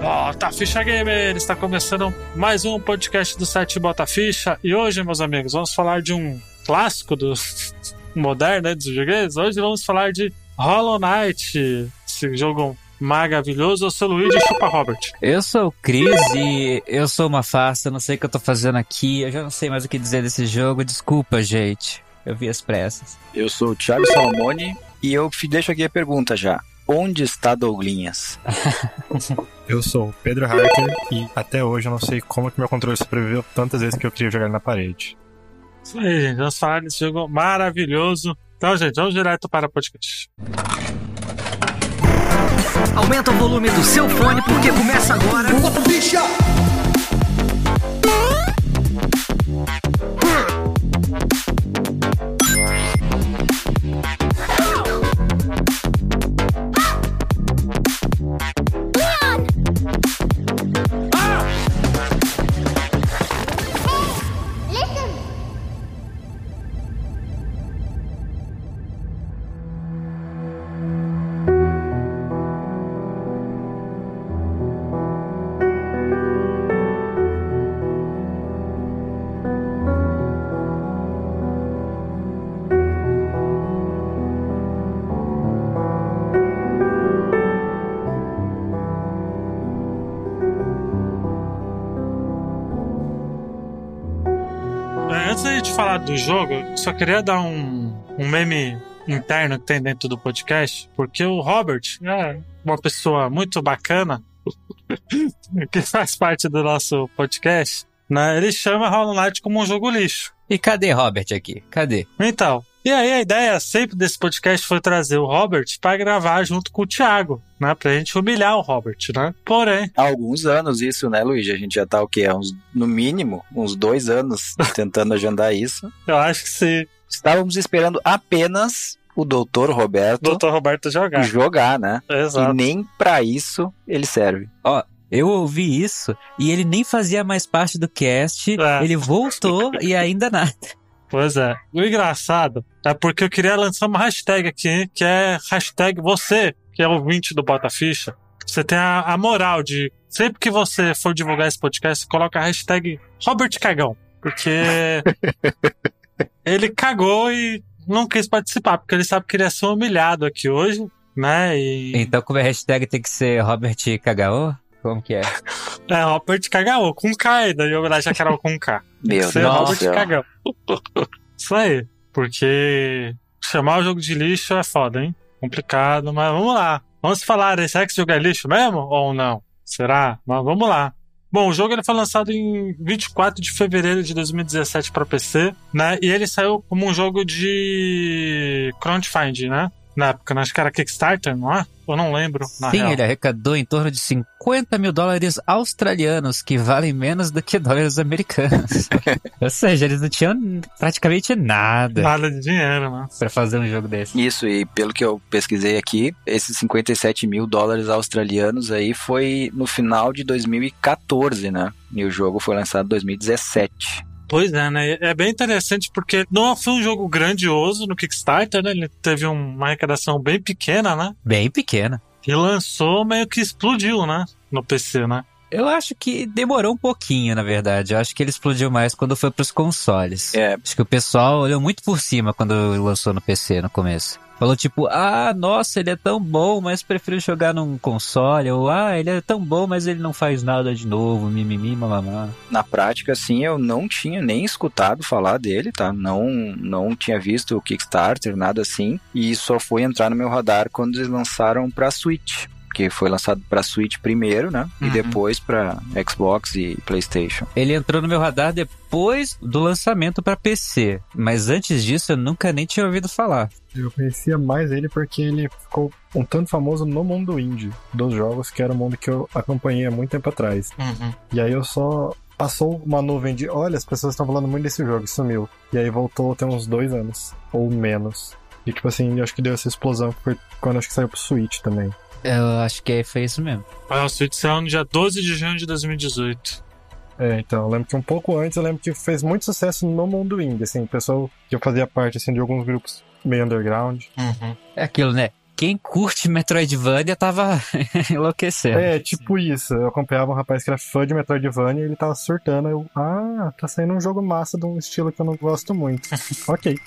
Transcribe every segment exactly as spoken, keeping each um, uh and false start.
Bota Ficha Gamer! Está começando mais um podcast do site Bota Ficha. E hoje, meus amigos, vamos falar de um clássico do moderno, né, dos videogames. Hoje vamos falar de Hollow Knight, esse jogo maravilhoso. Eu sou o Luigi, chupa Robert. Eu sou o Chris e eu sou uma farsa, não sei o que eu tô fazendo aqui. Eu já não sei mais o que dizer desse jogo, desculpa, gente. Eu vi as pressas. Eu sou o Thiago Salomone e eu deixo aqui a pergunta já. Onde está Douglinhas? Eu sou o Pedro Harker e até hoje eu não sei como que meu controle sobreviveu tantas vezes que eu queria jogar ele na parede. Isso aí, gente. Vamos falar desse jogo maravilhoso. Então, gente, vamos direto para o podcast. Aumenta o volume do seu fone porque começa agora... Bota Ficha! Falar do jogo, só queria dar um, um meme interno que tem dentro do podcast, porque o Robert é uma pessoa muito bacana que faz parte do nosso podcast, né? Ele chama Hollow Knight como um jogo lixo. E cadê Robert aqui? Cadê? Então, e aí a ideia sempre desse podcast foi trazer o Robert pra gravar junto com o Thiago, né? Pra gente humilhar o Robert, né? Porém... Há alguns anos isso, né, Luiz? A gente já tá, o quê? Uns, no mínimo, uns dois anos tentando agendar isso. Eu acho que sim. Estávamos esperando apenas o doutor Roberto... doutor Roberto jogar. Jogar, né? Exato. E nem pra isso ele serve. Ó... Eu ouvi isso e ele nem fazia mais parte do cast, é. Ele voltou e ainda nada. Pois é. O engraçado é porque eu queria lançar uma hashtag aqui, que é hashtag você, que é ouvinte do Bota Ficha. Você tem a, a moral de, sempre que você for divulgar esse podcast, coloca a hashtag Robert Cagão, porque ele cagou e não quis participar, porque ele sabe que ele ia ser humilhado aqui hoje, né? E... Então como a hashtag tem que ser Robert Cagão? Como que é? É, Robert Cagão, com K ainda, em homenagem a Carol com K. Meu Deus, Robert Cagão. Isso aí, porque chamar o jogo de lixo é foda, hein? Complicado, mas vamos lá. Vamos falar, será que esse jogo é lixo mesmo ou não? Será? Mas vamos lá. Bom, o jogo ele foi lançado em vinte e quatro de fevereiro de dois mil e dezessete para P C, né? E ele saiu como um jogo de crowdfunding, né? Na época, acho que era Kickstarter, não é? Eu não lembro, na Sim, real. Ele arrecadou em torno de cinquenta mil dólares australianos, que valem menos do que dólares americanos. Ou seja, eles não tinham praticamente nada. Nada de dinheiro, né? Pra fazer um jogo desse. Isso, e pelo que eu pesquisei aqui, esses cinquenta e sete mil dólares australianos aí foi no final de dois mil e quatorze, né? E o jogo foi lançado em dois mil e dezessete. Pois é, né? É bem interessante porque não foi um jogo grandioso no Kickstarter, né? Ele teve uma arrecadação bem pequena, né? Bem pequena. E lançou, meio que explodiu, né? No P C, né? Eu acho que demorou um pouquinho, na verdade. Eu acho que ele explodiu mais quando foi pros consoles. É. Acho que o pessoal olhou muito por cima quando lançou no P C no começo. Falou tipo, ah, nossa, ele é tão bom, mas prefiro jogar num console. Ou, ah, ele é tão bom, mas ele não faz nada de novo, mimimi, mamamá. Na prática, assim, eu não tinha nem escutado falar dele, tá? Não, não tinha visto o Kickstarter, nada assim. E só foi entrar no meu radar quando eles lançaram pra Switch. Que foi lançado pra Switch primeiro, né? Uhum. E depois pra Xbox e PlayStation. Ele entrou no meu radar depois do lançamento pra P C. Mas antes disso, eu nunca nem tinha ouvido falar. Eu conhecia mais ele porque ele ficou um tanto famoso no mundo indie dos jogos, que era um mundo que eu acompanhei há muito tempo atrás. Uhum. E aí eu só... Passou uma nuvem de, olha, as pessoas estão falando muito desse jogo, sumiu. E aí voltou até uns dois anos, ou menos. E tipo assim, eu acho que deu essa explosão foi quando acho que saiu pro Switch também. Eu acho que foi isso mesmo. Ah, o Switch saiu no dia doze de junho de dois mil e dezoito. É, então, eu lembro que um pouco antes, eu lembro que fez muito sucesso no mundo indie, assim, o pessoal que eu fazia parte, assim, de alguns grupos meio underground. Uhum. É aquilo, né? quem curte Metroidvania tava enlouquecendo. É, tipo isso. Eu acompanhava um rapaz que era fã de Metroidvania e ele tava surtando. Eu, ah, tá saindo um jogo massa de um estilo que eu não gosto muito. Ok.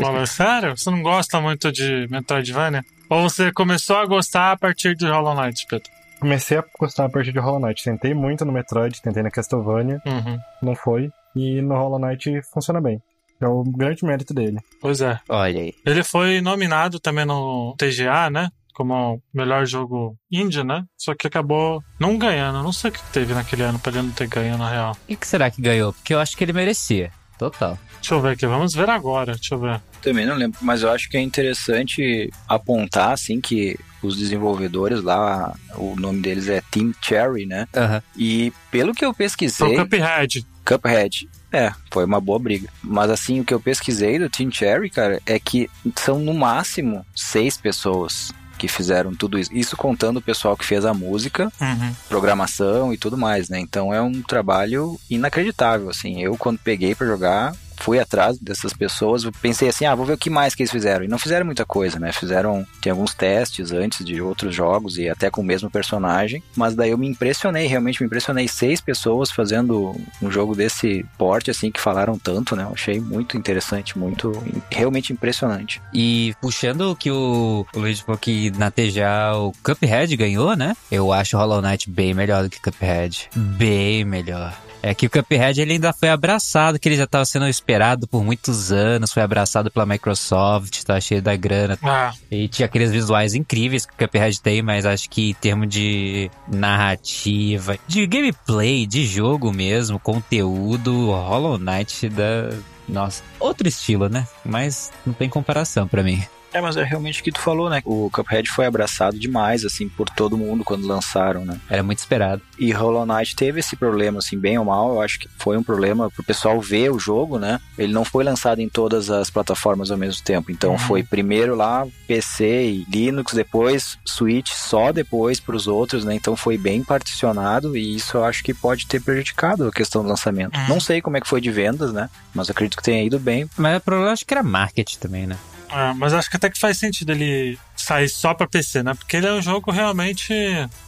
Mano, sério? Você não gosta muito de Metroidvania? Ou você começou a gostar a partir de Hollow Knight, Pedro? Comecei a gostar a partir de Hollow Knight. Tentei muito no Metroid, tentei na Castlevania. Uhum. Não foi. E no Hollow Knight funciona bem. É o grande mérito dele. Pois é. Olha aí. Ele foi nominado também no T G A, né? Como o melhor jogo indie, né? Só que acabou não ganhando. Não sei o que teve naquele ano pra ele não ter ganho, na real. E o que será que ganhou? Porque eu acho que ele merecia. Total. Deixa eu ver aqui. Vamos ver agora. Deixa eu ver. Também não lembro. Mas eu acho que é interessante apontar, assim, que os desenvolvedores lá, o nome deles é Team Cherry, né? Uhum. E pelo que eu pesquisei... Foi o Cuphead. Cuphead. É, foi uma boa briga. Mas assim, o que eu pesquisei do Team Cherry, cara, é que são no máximo seis pessoas que fizeram tudo isso. Isso contando o pessoal que fez a música, uhum, programação e tudo mais, né? Então é um trabalho inacreditável, assim. Eu, quando peguei pra jogar, fui atrás dessas pessoas, pensei assim, ah, vou ver o que mais que eles fizeram. E não fizeram muita coisa, né? Fizeram, tem alguns testes antes de outros jogos e até com o mesmo personagem, mas daí eu me impressionei, realmente me impressionei. Seis pessoas fazendo um jogo desse porte, assim, que falaram tanto, né? Eu achei muito interessante, muito, realmente impressionante. E puxando que o Luigi falou que na T G A o Cuphead ganhou, né? Eu acho o Hollow Knight bem melhor do que Cuphead. Bem melhor. É que o Cuphead ele ainda foi abraçado, que ele já estava sendo esperado por muitos anos, foi abraçado pela Microsoft, tá cheio da grana. Ah. E tinha aqueles visuais incríveis que o Cuphead tem, mas acho que em termos de narrativa, de gameplay, de jogo mesmo, conteúdo, Hollow Knight da... Nossa, outro estilo, né? Mas não tem comparação pra mim. É, mas é realmente o que tu falou, né? O Cuphead foi abraçado demais, assim, por todo mundo quando lançaram, né? Era muito esperado. E Hollow Knight teve esse problema, assim, bem ou mal, eu acho que foi um problema pro pessoal ver o jogo, né? Ele não foi lançado em todas as plataformas ao mesmo tempo, então uhum, foi primeiro lá P C e Linux, depois Switch, só depois pros outros, né? Então foi bem particionado e isso eu acho que pode ter prejudicado a questão do lançamento. Uhum. Não sei como é que foi de vendas, né? Mas eu acredito que tenha ido bem. Mas o problema eu acho que era marketing também, né? Ah, mas acho que até que faz sentido ele sair só pra P C, né? Porque ele é um jogo realmente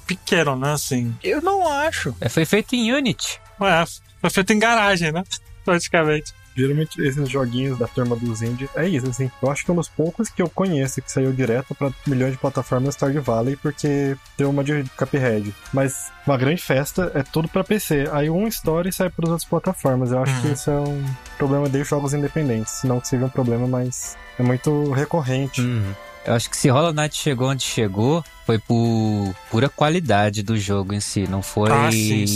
pequeno, né? Assim. Eu não acho. É, foi feito em Unity. Ué, foi feito em garagem, né? Praticamente. Geralmente esses joguinhos da turma dos indie é isso, assim. Eu acho que um dos poucos que eu conheço que saiu direto pra milhões de plataformas é Stardew Valley, porque deu uma de Cuphead. Mas uma grande festa é tudo pra P C. Aí um story sai pras outras plataformas. Eu acho uhum, que isso é um problema de jogos independentes. Não que seja um problema, mas é muito recorrente. Uhum. Eu acho que se Hollow Knight chegou onde chegou, foi por pura qualidade do jogo em si. Não foi ah, sim,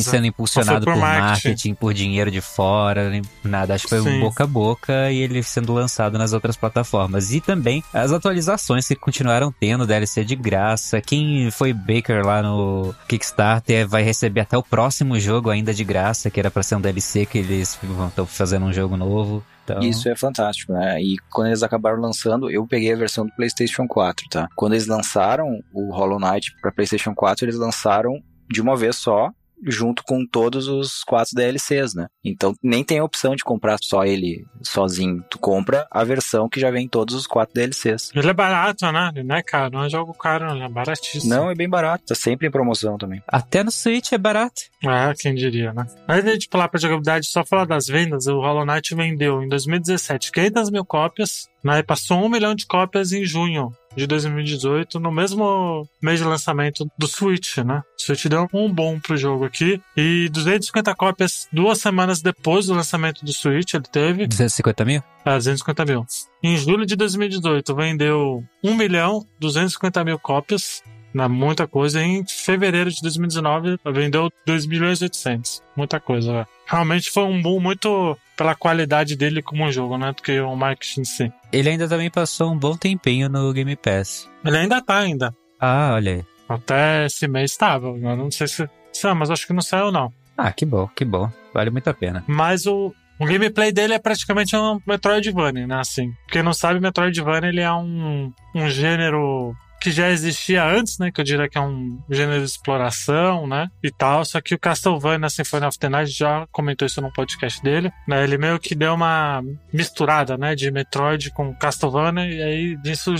sendo impulsionado por, por marketing. marketing, por dinheiro de fora, nem nada. Acho que foi sim, boca a boca e ele sendo lançado nas outras plataformas. E também as atualizações que continuaram tendo, D L C de graça. Quem foi Baker lá no Kickstarter vai receber até o próximo jogo ainda de graça, que era pra ser um D L C, que eles estão fazendo um jogo novo. Então... Isso é fantástico, né? E quando eles acabaram lançando, eu peguei a versão do PlayStation quatro, tá? Quando eles lançaram o Hollow Knight pra PlayStation quatro, eles lançaram de uma vez só, junto com todos os quatro D L Cs, né? Então, nem tem a opção de comprar só ele sozinho. Tu compra a versão que já vem todos os quatro D L Cs. Ele é barato, né? Ele não é caro, não é jogo caro, ele é baratíssimo. Não, é bem barato. Tá sempre em promoção também. Até no Switch é barato. Ah, quem diria, né? Mas antes de falar pra jogabilidade, só falar das vendas, o Hollow Knight vendeu em dois mil e dezessete quinhentas mil cópias, né? Passou um milhão de cópias em junho de dois mil e dezoito, no mesmo mês de lançamento do Switch, né? O Switch deu um bom pro jogo aqui. E duzentas e cinquenta cópias duas semanas depois do lançamento do Switch, ele teve... duzentos e cinquenta mil? É, duzentos e cinquenta mil. Em julho de dois mil e dezoito, vendeu um milhão duzentas e cinquenta mil cópias. Na muita coisa. Em fevereiro de dois mil e dezenove, vendeu dois milhões e oitocentos. Muita coisa, velho. Realmente foi um boom muito pela qualidade dele como jogo, né? Do que o marketing em si. Ele ainda também passou um bom tempinho no Game Pass. Ele ainda tá, ainda. Ah, olha aí. Até esse mês tava. Eu não sei se... Ah, mas acho que não saiu, não. Ah, que bom, que bom. Vale muito a pena. Mas o... O gameplay dele é praticamente um Metroidvania, né? Assim, quem não sabe, Metroidvania, ele é um, um gênero... que já existia antes, né? Que eu diria que é um gênero de exploração, né? E tal. Só que o Castlevania, Symphony of the Night, já comentou isso no podcast dele, né? Ele meio que deu uma misturada, né? De Metroid com Castlevania. E aí, disso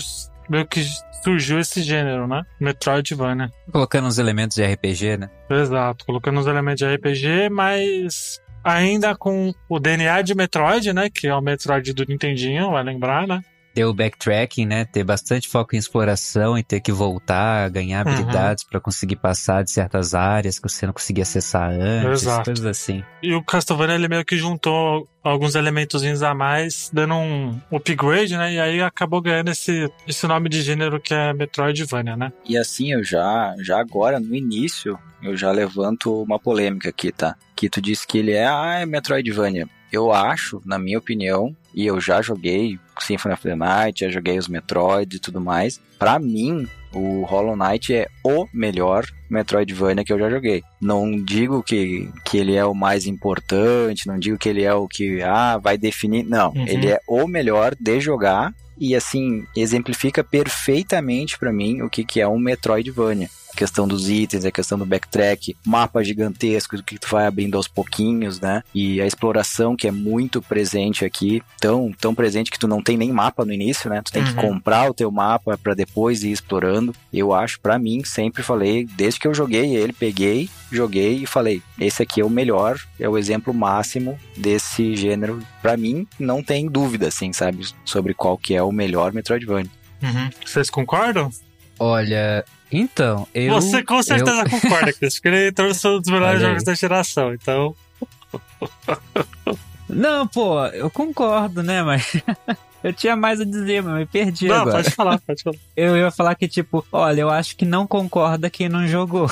meio que surgiu esse gênero, né? Metroidvania. Colocando uns elementos de R P G, né? Exato, colocando uns elementos de R P G, mas ainda com o D N A de Metroid, né? Que é o Metroid do Nintendinho, vai lembrar, né? Ter o backtracking, né? Ter bastante foco em exploração e ter que voltar, ganhar habilidades uhum. pra conseguir passar de certas áreas que você não conseguia acessar antes, Exato. Coisas assim. E o Castlevania, ele meio que juntou alguns elementozinhos a mais, dando um upgrade, né? E aí acabou ganhando esse, esse nome de gênero que é Metroidvania, né? E assim, eu já, já agora, no início, eu já levanto uma polêmica aqui, tá? Que tu disse que ele é, ah, é Metroidvania. Eu acho, na minha opinião, e eu já joguei Symphony of the Night, já joguei os Metroid e tudo mais. Pra mim, o Hollow Knight é o melhor Metroidvania que eu já joguei. Não digo que, que ele é o mais importante, não digo que ele é o que ah, vai definir, não. Uhum. Ele é o melhor de jogar e, assim, exemplifica perfeitamente pra mim o que, que é um Metroidvania. A questão dos itens, a questão do backtrack, mapa gigantesco que tu vai abrindo aos pouquinhos, né? E a exploração que é muito presente aqui, tão, tão presente que tu não tem nem mapa no início, né? Tu tem uhum. que comprar o teu mapa pra depois ir explorando. Eu acho, pra mim, sempre falei, desde que eu joguei ele, peguei, joguei e falei, esse aqui é o melhor, é o exemplo máximo desse gênero. Pra mim, não tem dúvida, assim, sabe? Sobre qual que é o melhor Metroidvania. Uhum. Vocês concordam? Olha, então, eu... Você com certeza eu... concorda, Cris, porque ele trouxe um dos melhores jogos da geração, então... Não, pô, eu concordo, né, mas... Eu tinha mais a dizer, mas me perdi não, agora. Não, pode falar, pode falar. Eu ia falar que, tipo, olha, eu acho que não concorda quem não jogou,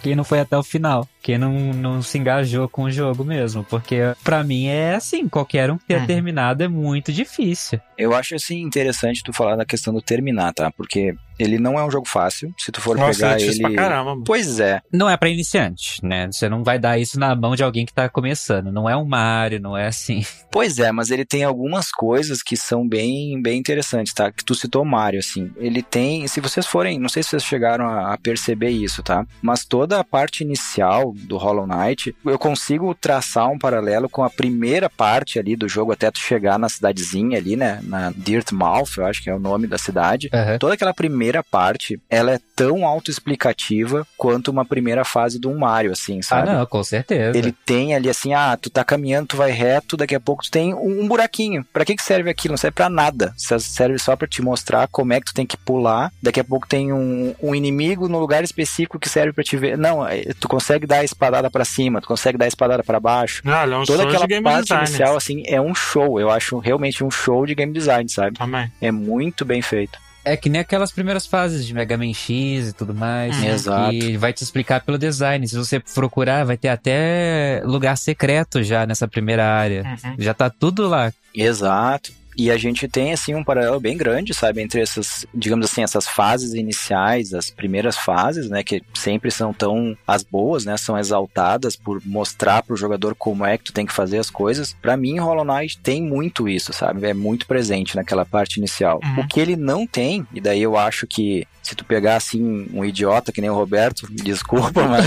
quem não foi até o final, quem não, não se engajou com o jogo mesmo, porque pra mim é assim, qualquer um que tenha uhum. terminado é muito difícil. Eu acho, assim, interessante tu falar da questão do terminar, tá, porque... Ele não é um jogo fácil, se tu for Nossa, pegar é ele... Pra caramba. Pois é. Não é pra iniciante, né? Você não vai dar isso na mão de alguém que tá começando. Não é um Mario, não é assim. Pois é, mas ele tem algumas coisas que são bem, bem interessantes, tá? Que tu citou Mario, assim. Ele tem... Se vocês forem... Não sei se vocês chegaram a, a perceber isso, tá? Mas toda a parte inicial do Hollow Knight, eu consigo traçar um paralelo com a primeira parte ali do jogo, até tu chegar na cidadezinha ali, né? Na Dirtmouth, eu acho que é o nome da cidade. Uhum. Toda aquela primeira... primeira parte, ela é tão autoexplicativa quanto uma primeira fase do Mario, assim, sabe? Ah, não, com certeza. Ele tem ali, assim, ah, tu tá caminhando, tu vai reto, daqui a pouco tu tem um buraquinho. Pra que que serve aquilo? Não serve pra nada. Serve só pra te mostrar como é que tu tem que pular. Daqui a pouco tem um, um inimigo num lugar específico que serve pra te ver. Não, tu consegue dar a espadada pra cima, tu consegue dar a espadada pra baixo. Ah, é um Toda show aquela de game parte design. Inicial, assim, é um show. Eu acho realmente um show de game design, sabe? Amém. É muito bem feito. É que nem aquelas primeiras fases de Mega Man X e tudo mais. Hum, né? Exato. E vai te explicar pelo design. Se você procurar, vai ter até lugar secreto já nessa primeira área. Uhum. Já tá tudo lá. Exato. E a gente tem, assim, um paralelo bem grande, sabe? Entre essas, digamos assim, essas fases iniciais, as primeiras fases, né? Que sempre são tão... As boas, né? São exaltadas por mostrar pro jogador como é que tu tem que fazer as coisas. Pra mim, Hollow Knight tem muito isso, sabe? É muito presente naquela parte inicial. Uhum. O que ele não tem, e daí eu acho que... Se tu pegar, assim, um idiota que nem o Roberto, desculpa, mas...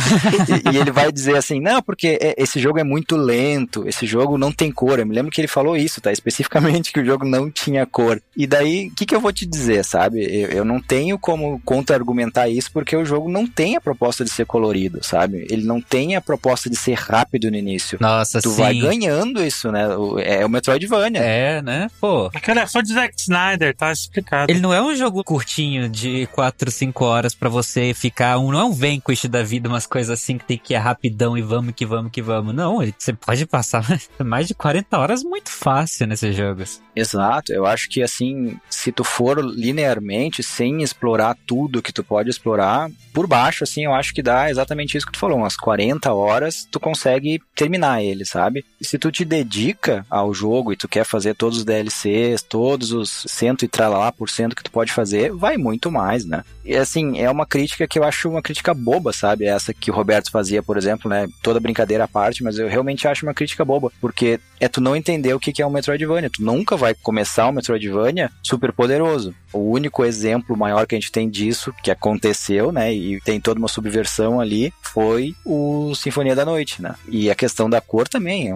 e, e ele vai dizer assim, não, porque esse jogo é muito lento, esse jogo não tem cor. Eu me lembro que ele falou isso, tá? Especificamente que o jogo não tinha cor. E daí, o que que eu vou te dizer, sabe? Eu, eu não tenho como contra-argumentar isso, porque o jogo não tem a proposta de ser colorido, sabe? Ele não tem a proposta de ser rápido no início. Nossa, tu sim. Tu vai ganhando isso, né? É o Metroidvania. É, né? Pô. Aquela é só de Zack Snyder, tá explicado. Ele não é um jogo curtinho de quatro quatro, cinco horas pra você ficar um, não é um Vanquish da vida, umas coisas assim que tem que ir rapidão e vamos que vamos que vamos. Não, você pode passar mais de quarenta horas muito fácil nesses jogos. Exato, eu acho que assim, se tu for linearmente, sem explorar tudo que tu pode explorar, por baixo, assim, eu acho que dá exatamente isso que tu falou, umas quarenta horas tu consegue terminar ele, sabe? E se tu te dedica ao jogo e tu quer fazer todos os D L Cs, todos os cento e tralá por cento que tu pode fazer, vai muito mais, né? E assim, é uma crítica que eu acho uma crítica boba, sabe? Essa que o Roberto fazia, por exemplo, né? Toda brincadeira à parte, mas eu realmente acho uma crítica boba, porque é tu não entender o que é um Metroidvania. Tu nunca vai começar um Metroidvania super poderoso. O único exemplo maior que a gente tem disso, que aconteceu, né? E tem toda uma subversão ali, foi o Sinfonia da Noite, né? E a questão da cor também é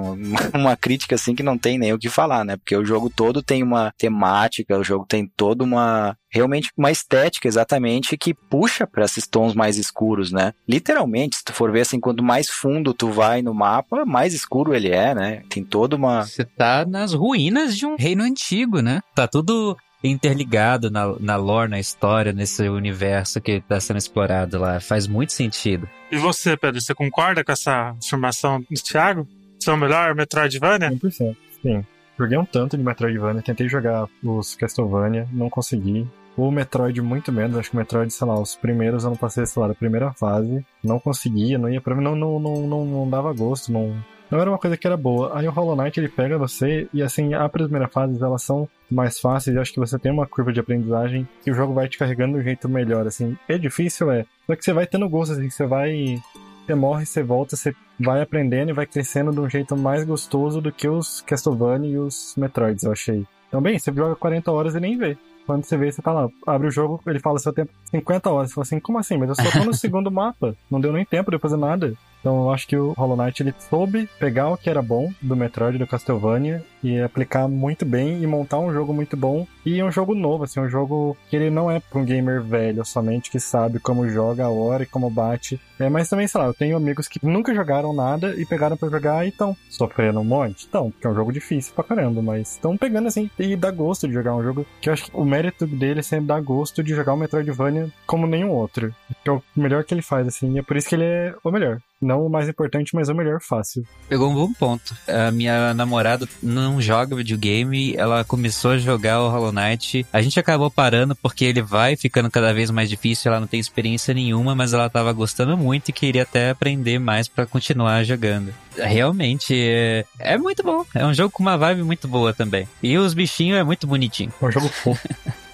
uma crítica, assim, que não tem nem o que falar, né? Porque o jogo todo tem uma temática, o jogo tem toda uma realmente uma estética, exatamente, que puxa para esses tons mais escuros, né? Literalmente, se tu for ver assim, quanto mais fundo tu vai no mapa, mais escuro ele é, né? Tem toda uma... Você tá nas ruínas de um reino antigo, né? Tá tudo interligado na, na lore, na história, nesse universo que tá sendo explorado lá. Faz muito sentido. E você, Pedro, você concorda com essa afirmação do Thiago? São melhor Metroidvania? cem por cento, sim. Joguei um tanto de Metroidvania, tentei jogar os Castlevania, não consegui. O Metroid muito menos, acho que o Metroid, sei lá, os primeiros eu não passei, sei lá, da primeira fase, não conseguia, não ia pra mim, não, não, não, não, não dava gosto, não... Não era uma coisa que era boa. Aí o Hollow Knight, ele pega você e, assim, a primeira fase, elas são mais fáceis. Eu acho que você tem uma curva de aprendizagem e o jogo vai te carregando de um jeito melhor, assim. É difícil, é. Só que você vai tendo gosto, assim, você vai... Você morre, você volta, você vai aprendendo e vai crescendo de um jeito mais gostoso do que os Castlevania e os Metroids, eu achei. Então, bem, você joga quarenta horas e nem vê. Quando você vê, você tá lá, abre o jogo, ele fala seu tempo cinquenta horas. Você fala assim, como assim? Mas eu só tô no segundo mapa. Não deu nem tempo de eu fazer nada. Então eu acho que o Hollow Knight, ele soube pegar o que era bom do Metroid, do Castlevania, e aplicar muito bem e montar um jogo muito bom. E um jogo novo, assim, um jogo que ele não é pra um gamer velho somente, que sabe como joga, a hora e como bate. É, mas também, sei lá, eu tenho amigos que nunca jogaram nada e pegaram pra jogar e estão sofrendo um monte. Então, porque é um jogo difícil pra caramba, mas estão pegando assim e dá gosto de jogar um jogo que eu acho que o mérito dele sempre dá gosto de jogar o Metroidvania como nenhum outro. É o melhor que ele faz, assim, e é por isso que ele é o melhor. Não o mais importante, mas o melhor fácil. Pegou um bom ponto. A minha namorada não joga videogame, ela começou a jogar o Hollow Knight. A gente acabou parando porque ele vai ficando cada vez mais difícil, ela não tem experiência nenhuma, mas ela tava gostando muito e queria até aprender mais pra continuar jogando. Realmente, é, é muito bom. É um jogo com uma vibe muito boa também. E os bichinhos é muito bonitinho. É um jogo fofo.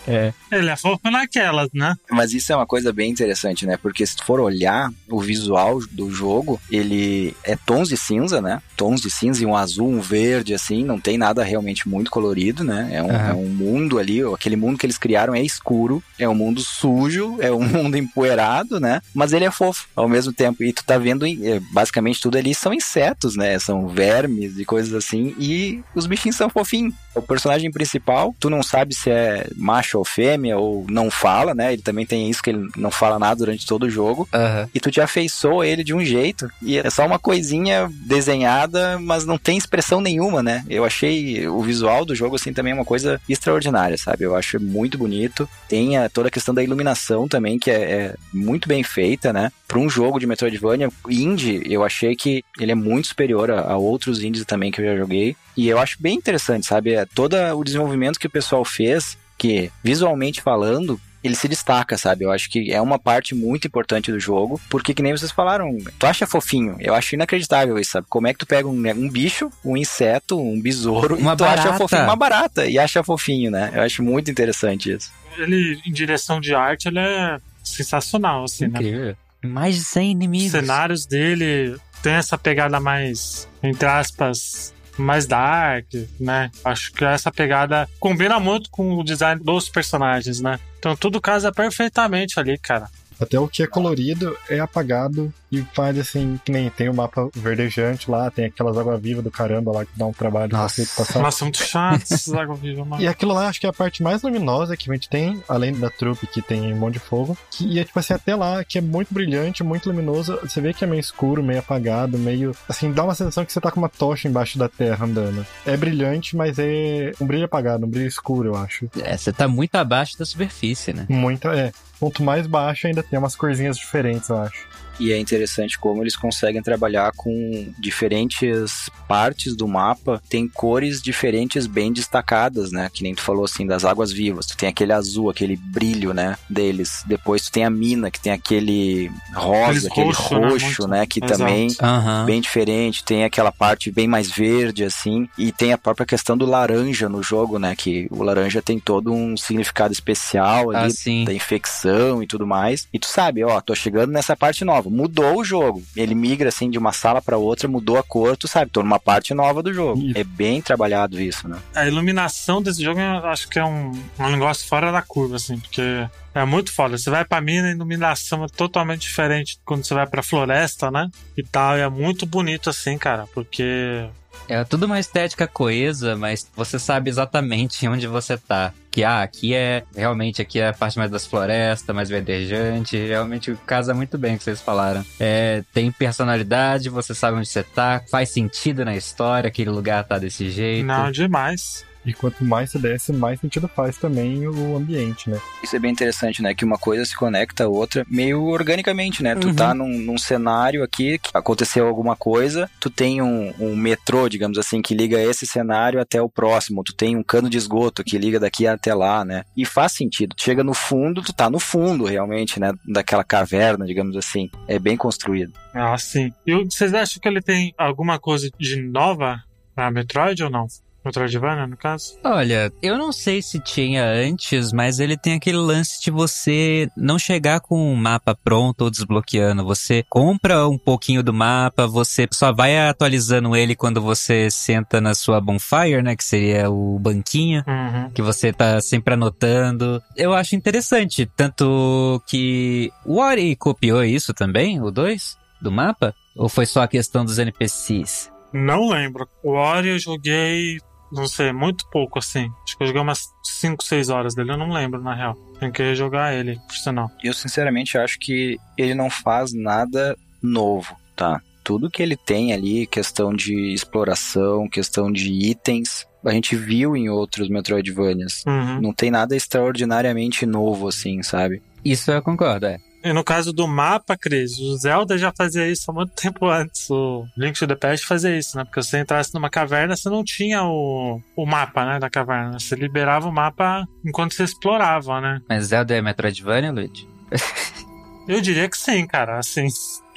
É. Ele é fofo naquelas, né? Mas isso é uma coisa bem interessante, né? Porque se tu for olhar o visual do jogo, ele é tons de cinza, né? Tons de cinza e um azul, um verde, assim. Não tem nada realmente muito colorido, né? É um, uhum. é um mundo ali, aquele mundo que eles criaram é escuro, é um mundo sujo, é um mundo empoeirado, né? Mas ele é fofo ao mesmo tempo. E tu tá vendo, basicamente tudo ali são insetos, né? São vermes e coisas assim. E os bichinhos são fofinhos. O personagem principal, tu não sabe se é macho ou fêmea, ou não fala, né? Ele também tem isso, que ele não fala nada durante todo o jogo. Uhum. E tu te afeiçoa ele de um jeito. E é só uma coisinha desenhada, mas não tem expressão nenhuma, né? Eu achei o visual do jogo, assim, também uma coisa extraordinária, sabe? Eu acho muito bonito. Tem a, toda a questão da iluminação também, que é, é muito bem feita, né? Para um jogo de Metroidvania indie, eu achei que ele é muito superior a, a outros indies também que eu já joguei. E eu acho bem interessante, sabe? É, todo o desenvolvimento que o pessoal fez, que visualmente falando, ele se destaca, sabe? Eu acho que é uma parte muito importante do jogo, porque que nem vocês falaram, tu acha fofinho? Eu acho inacreditável isso, sabe? Como é que tu pega um, um bicho, um inseto, um besouro, uma e tu barata. acha fofinho, uma barata, e acha fofinho, né? Eu acho muito interessante isso. Ele, em direção de arte, ele é sensacional, assim, Incrível. né? Mais de cem inimigos. Os cenários dele tem essa pegada mais, entre aspas... mais dark, né? Acho que essa pegada combina muito com o design dos personagens, né? Então tudo casa perfeitamente ali, cara. Até o que é colorido é apagado e faz assim, que nem tem o um mapa verdejante lá, tem aquelas águas-vivas do caramba lá que dá um trabalho. Nossa, passar. Nossa, muito chato essas águas-vivas, mano. E aquilo lá, acho que é a parte mais luminosa que a gente tem, além da trupe que tem um monte de fogo, que, e é tipo assim, até lá, que é muito brilhante, muito luminoso, você vê que é meio escuro, meio apagado, meio, assim, dá uma sensação que você tá com uma tocha embaixo da terra andando. É brilhante, mas é um brilho apagado, um brilho escuro, eu acho. É, você tá muito abaixo da superfície, né? Muito, é. Quanto mais baixo, ainda tem umas corzinhas diferentes, eu acho. E é interessante como eles conseguem trabalhar com diferentes partes do mapa, tem cores diferentes bem destacadas, né? Que nem tu falou, assim, das águas vivas. Tu tem aquele azul, aquele brilho, né? Deles. Depois tu tem a mina, que tem aquele rosa, aquele roxo, roxo né? né? Que Exato. também uhum. bem diferente. Tem aquela parte bem mais verde, assim. E tem a própria questão do laranja no jogo, né? Que o laranja tem todo um significado especial ali, ah, da infecção e tudo mais. E tu sabe, ó, tô chegando nessa parte nova. Mudou o jogo. Ele migra, assim, de uma sala pra outra, mudou a cor, tu sabe, tô numa parte nova do jogo. Isso. É bem trabalhado isso, né? A iluminação desse jogo, eu acho que é um, um negócio fora da curva, assim, porque é muito foda. Você vai pra mina, a iluminação é totalmente diferente quando você vai pra floresta, né? E tal, e é muito bonito, assim, cara, porque... É tudo uma estética coesa, mas você sabe exatamente onde você tá. que ah, aqui é, realmente aqui é a parte mais das florestas, mais verdejante, realmente casa muito bem o que vocês falaram. É, tem personalidade, você sabe onde você tá, faz sentido na história, aquele lugar tá desse jeito. Não, demais. E quanto mais você desce, mais sentido faz também o ambiente, né? Isso é bem interessante, né? Que uma coisa se conecta à outra meio organicamente, né? Uhum. Tu tá num, num cenário aqui que aconteceu alguma coisa, tu tem um, um metrô, digamos assim, que liga esse cenário até o próximo, tu tem um cano de esgoto que liga daqui até lá, né? E faz sentido. Tu chega no fundo, tu tá no fundo, realmente, né? Daquela caverna, digamos assim. É bem construído. Ah, sim. E vocês acham que ele tem alguma coisa de nova na Metroid ou não? Metroidvania, no caso? Olha, eu não sei se tinha antes, mas ele tem aquele lance de você não chegar com um mapa pronto ou desbloqueando. Você compra um pouquinho do mapa, você só vai atualizando ele quando você senta na sua bonfire, né? Que seria o banquinho, uhum. que você tá sempre anotando. Eu acho interessante, tanto que o Ori copiou isso também, o dois, do mapa? Ou foi só a questão dos N P Cs? Não lembro. O Ori eu joguei... Não sei, muito pouco, assim. Acho que eu joguei umas cinco, seis horas dele. Eu não lembro, na real. Tenho que rejogar ele, por sinal. Eu, sinceramente, acho que ele não faz nada novo, tá? Tudo que ele tem ali, questão de exploração, questão de itens... A gente viu em outros Metroidvanias. Uhum. Não tem nada extraordinariamente novo, assim, sabe? Isso eu concordo, é. E no caso do mapa, Cris, o Zelda já fazia isso há muito tempo antes. O Link to the Past fazia isso, né? Porque se você entrasse numa caverna, você não tinha o, o mapa, né, da caverna. Você liberava o mapa enquanto você explorava, né? Mas Zelda é Metroidvania, Luigi? Eu diria que sim, cara, assim.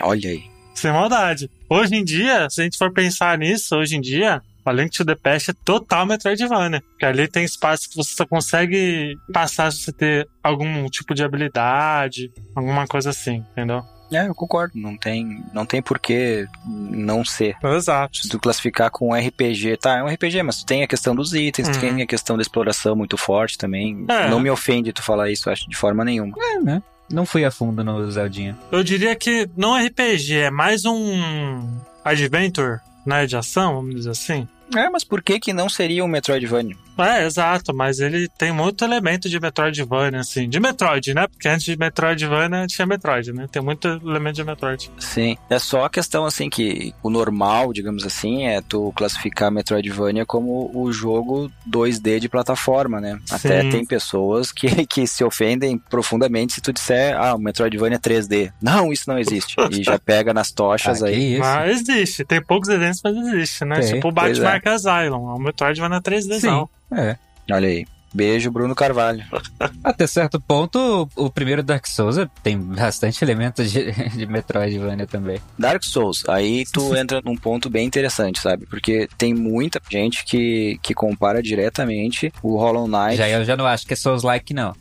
Olha aí. Sem maldade. Hoje em dia, se a gente for pensar nisso, hoje em dia... A Link to the Past é total Metroidvania, porque ali tem espaço que você só consegue passar se você ter algum tipo de habilidade, alguma coisa assim, entendeu? É, eu concordo, não tem, não tem por que não ser. Exato. Se tu classificar com R P G, tá, é um R P G, mas tu tem a questão dos itens, uhum. tu tem a questão da exploração muito forte também. É. Não me ofende tu falar isso, acho, de forma nenhuma. É, né? Não fui a fundo no Zeldinha. Eu diria que não R P G, é mais um adventure, né, de ação, vamos dizer assim. É, mas por que que não seria um Metroidvania? É, exato, mas ele tem muito elemento de Metroidvania, assim, de Metroid, né? Porque antes de Metroidvania tinha Metroid, né? Tem muito elemento de Metroid. Sim, é só a questão, assim, que o normal, digamos assim, é tu classificar Metroidvania como o jogo dois D de plataforma, né? Sim. Até tem pessoas que, que se ofendem profundamente se tu disser, ah, o Metroidvania é três D. Não, isso não existe. E já pega nas tochas ah, aí. Isso. Mas existe, tem poucos exemplos, mas existe, né? Tem, tipo o Batman Arkham Asylum, o Metroidvania três D, sim. Não. É. Olha aí. Beijo, Bruno Carvalho. Até certo ponto, o primeiro Dark Souls tem bastante elemento de, de Metroidvania também. Dark Souls, aí tu entra num ponto bem interessante, sabe? Porque tem muita gente que, que compara diretamente o Hollow Knight... Já, eu já não acho que é Souls-like, não.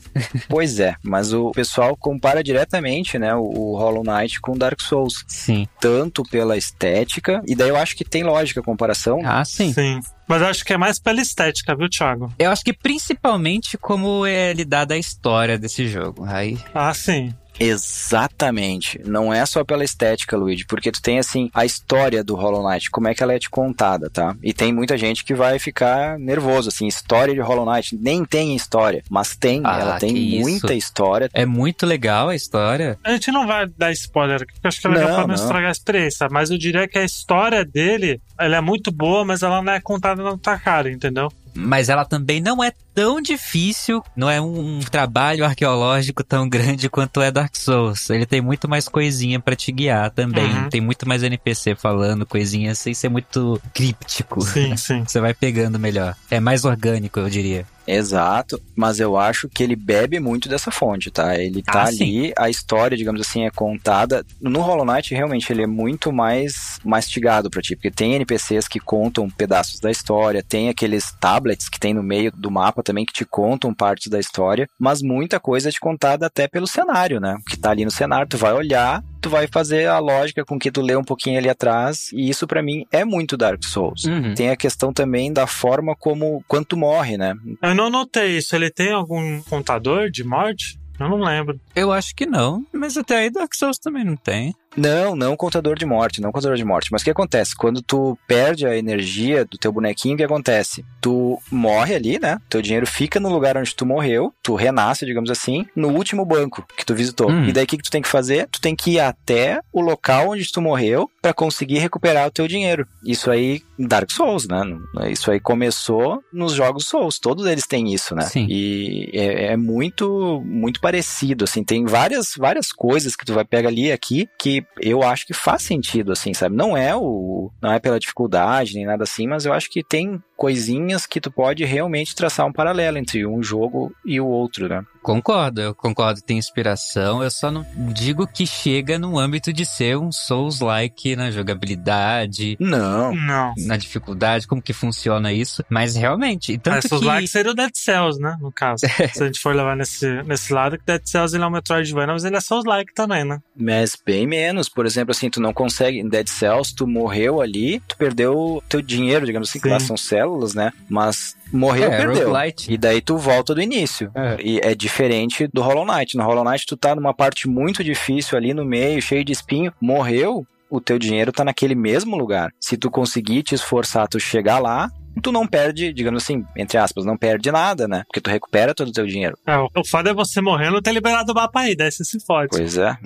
Pois é, mas o pessoal compara diretamente, né, o, o Hollow Knight com o Dark Souls. Sim. Tanto pela estética, e daí eu acho que tem lógica a comparação. Ah, sim. Sim. Mas eu acho que é mais pela estética, viu, Thiago? Eu acho que principalmente como é lidada a história desse jogo, aí... Ah, sim. Exatamente. Não é só pela estética, Luigi, porque tu tem, assim, a história do Hollow Knight, como é que ela é te contada, tá? E tem muita gente que vai ficar nervoso, assim, história de Hollow Knight, nem tem história, mas tem, ah, ela tem muita isso. história. É muito legal a história. A gente não vai dar spoiler aqui, porque acho que é legal não, pra não estragar a experiência, mas eu diria que a história dele, ela é muito boa, mas ela não é contada na tua cara, entendeu? Mas ela também não é tão difícil, não é um, um trabalho arqueológico tão grande quanto é Dark Souls. Ele tem muito mais coisinha pra te guiar também. Uhum. Tem muito mais N P C falando coisinha sem ser muito críptico. Sim, sim. Você vai pegando melhor. É mais orgânico, eu diria. Exato, mas eu acho que ele bebe muito dessa fonte, tá? Ele tá ah, ali, sim. A história, digamos assim, é contada. No Hollow Knight, realmente, ele é muito mais mastigado pra ti, porque tem N P Cs que contam pedaços da história, tem aqueles tablets que tem no meio do mapa também que te contam partes da história, mas muita coisa é te contada até pelo cenário, né? O que tá ali no cenário, tu vai olhar, tu vai fazer a lógica com que tu lê um pouquinho ali atrás, e isso pra mim é muito Dark Souls. Uhum. Tem a questão também da forma como, quando tu morre, né? Eu não notei isso. Ele tem algum contador de morte? Eu não lembro. Eu acho que não, mas até aí Dark Souls também não tem. Não, não contador de morte, não contador de morte. Mas o que acontece? Quando tu perde a energia do teu bonequinho, o que acontece? Tu morre ali, né? Teu dinheiro fica no lugar onde tu morreu, tu renasce, digamos assim, no último banco que tu visitou. Hum. E daí o que, que tu tem que fazer? Tu tem que ir até o local onde tu morreu pra conseguir recuperar o teu dinheiro. Isso aí, Dark Souls, né? Isso aí começou nos jogos Souls. Todos eles têm isso, né? Sim. E é, é muito, muito parecido, assim. Tem várias, várias coisas que tu vai pegar ali e aqui que eu acho que faz sentido, assim, sabe? Não é o... Não é pela dificuldade, nem nada assim, mas eu acho que tem coisinhas que tu pode realmente traçar um paralelo entre um jogo e o outro, né? Concordo, eu concordo, tem inspiração, eu só não digo que chega no âmbito de ser um Souls-like na jogabilidade. Não. Não. Na dificuldade, como que funciona isso, mas realmente, tanto mas, que... Souls-like seria o Dead Cells, né, no caso. Se a gente for levar nesse, nesse lado, que Dead Cells ele é um Metroidvania, mas ele é Souls-like também, né? Mas bem menos, por exemplo, assim, tu não consegue, em Dead Cells, tu morreu ali, tu perdeu teu dinheiro, digamos assim, que lá são células, né? Mas morreu, é, perdeu. Roguelite. E daí tu volta do início. É. E é diferente do Hollow Knight. No Hollow Knight tu tá numa parte muito difícil ali no meio, cheio de espinho. Morreu, o teu dinheiro tá naquele mesmo lugar. Se tu conseguir te esforçar, tu chegar lá, tu não perde, digamos assim, entre aspas, não perde nada, né? Porque tu recupera todo o teu dinheiro. É, o foda é você morrendo e ter liberado o mapa aí, daí você se fode. Pois é.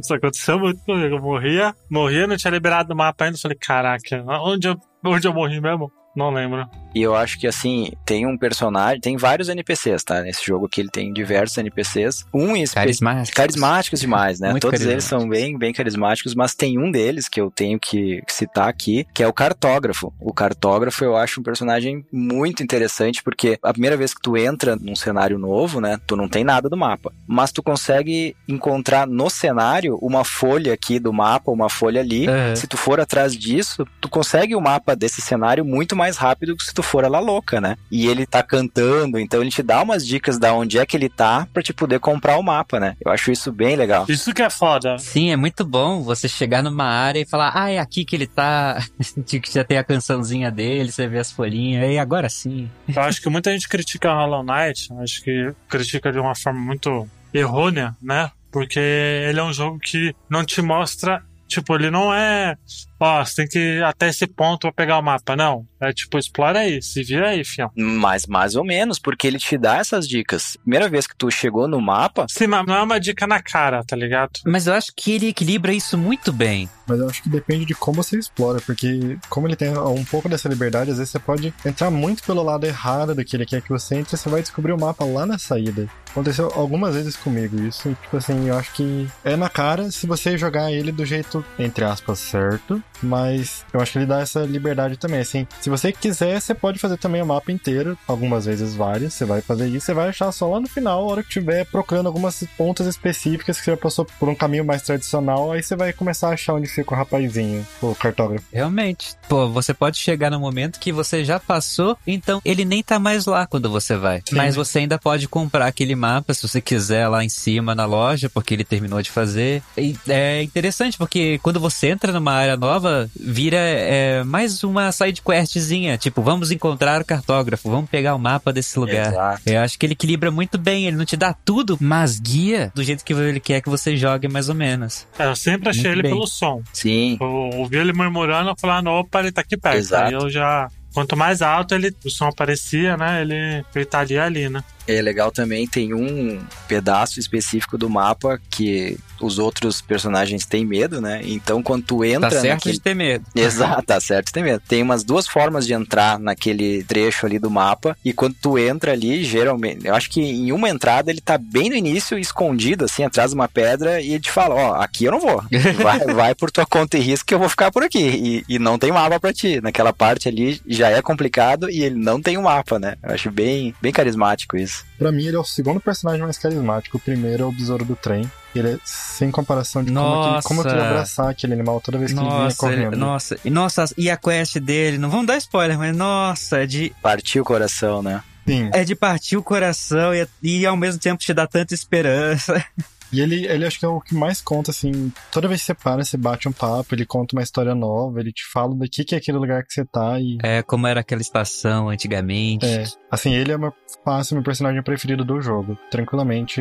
Isso aconteceu muito comigo. Eu morria, morria, não tinha liberado o mapa ainda. Eu falei, caraca, onde eu, onde eu morri mesmo? Não lembro. E eu acho que, assim, tem um personagem... Tem vários N P Cs, tá? Nesse jogo que ele tem diversos N P Cs. Um espe... Carismáticos. Carismáticos demais, né? Muito Todos eles são bem, bem carismáticos, mas tem um deles que eu tenho que citar aqui, que é o Cartógrafo. O Cartógrafo, eu acho um personagem muito interessante, porque a primeira vez que tu entra num cenário novo, né? Tu não tem nada do mapa. Mas tu consegue encontrar no cenário uma folha aqui do mapa, uma folha ali. Uhum. Se tu for atrás disso, tu consegue o mapa desse cenário muito mais mais rápido que se tu for ela louca, né? E ele tá cantando, então ele te dá umas dicas da onde é que ele tá pra te poder comprar o mapa, né? Eu acho isso bem legal. Isso que é foda. Sim, é muito bom você chegar numa área e falar, ah, é aqui que ele tá, que já tem a cançãozinha dele, você vê as folhinhas, e agora sim. Eu acho que muita gente critica Hollow Knight, acho que critica de uma forma muito errônea, né? Porque ele é um jogo que não te mostra, tipo, ele não é... Ó, você tem que ir até esse ponto pra pegar o mapa, não. É tipo, explora aí, se vira aí, fião. Mas mais ou menos, porque ele te dá essas dicas. Primeira vez que tu chegou no mapa... Sim, mas não é uma dica na cara, tá ligado? Mas eu acho que ele equilibra isso muito bem. Mas eu acho que depende de como você explora, porque como ele tem um pouco dessa liberdade, às vezes você pode entrar muito pelo lado errado do que ele quer que você entre, e você vai descobrir o mapa lá na saída. Aconteceu algumas vezes comigo isso, tipo assim, eu acho que é na cara se você jogar ele do jeito, entre aspas, certo... Mas eu acho que ele dá essa liberdade também, assim, se você quiser, você pode fazer também o mapa inteiro, algumas vezes várias, você vai fazer isso, você vai achar só lá no final, a hora que tiver procurando algumas pontas específicas que você já passou por um caminho mais tradicional, aí você vai começar a achar onde fica o rapazinho, o cartógrafo. Realmente, pô, você pode chegar no momento que você já passou, então ele nem tá mais lá quando você vai. Sim. Mas você ainda pode comprar aquele mapa, se você quiser, lá em cima na loja, porque ele terminou de fazer. E é interessante, porque quando você entra numa área nova, vira é, mais uma sidequestzinha, tipo, vamos encontrar o cartógrafo, vamos pegar o mapa desse lugar. Exato. Eu acho que ele equilibra muito bem, ele não te dá tudo, mas guia do jeito que ele quer que você jogue, mais ou menos. É, eu sempre achei muito ele bem. Pelo som. Sim. Eu ouvi ele murmurando, falando, opa, ele tá aqui perto. Exato. Aí eu já... Quanto mais alto ele, o som aparecia, né, ele, ele tá ali, ali, né. É legal também, tem um pedaço específico do mapa que os outros personagens têm medo, né? Então, quando tu entra... Tá certo naquele... de ter medo. Exato, tá certo de ter medo. Tem umas duas formas de entrar naquele trecho ali do mapa, e quando tu entra ali, geralmente... Eu acho que em uma entrada, ele tá bem no início, escondido, assim, atrás de uma pedra, e ele te fala, ó, oh, aqui eu não vou. Vai, vai por tua conta e risco que eu vou ficar por aqui. E, e não tem mapa pra ti. Naquela parte ali, já é complicado, e ele não tem um mapa, né? Eu acho bem, bem carismático isso. Pra mim, ele é o segundo personagem mais carismático. O primeiro é o Besouro do Trem. Ele é sem comparação de como, aquele, como eu queria abraçar aquele animal toda vez que nossa, ele vinha correndo. Ele, nossa, e, nossa, e a quest dele? Não vamos dar spoiler, mas nossa, é de... Partiu o coração, né? Sim. É de partir o coração e, e ao mesmo tempo te dá tanta esperança. E ele, ele acho que é o que mais conta, assim, toda vez que você para, você bate um papo, ele conta uma história nova, ele te fala do que, que é aquele lugar que você tá e... É, como era aquela estação antigamente. É, assim, ele é uma, fácil, meu personagem preferido do jogo, tranquilamente.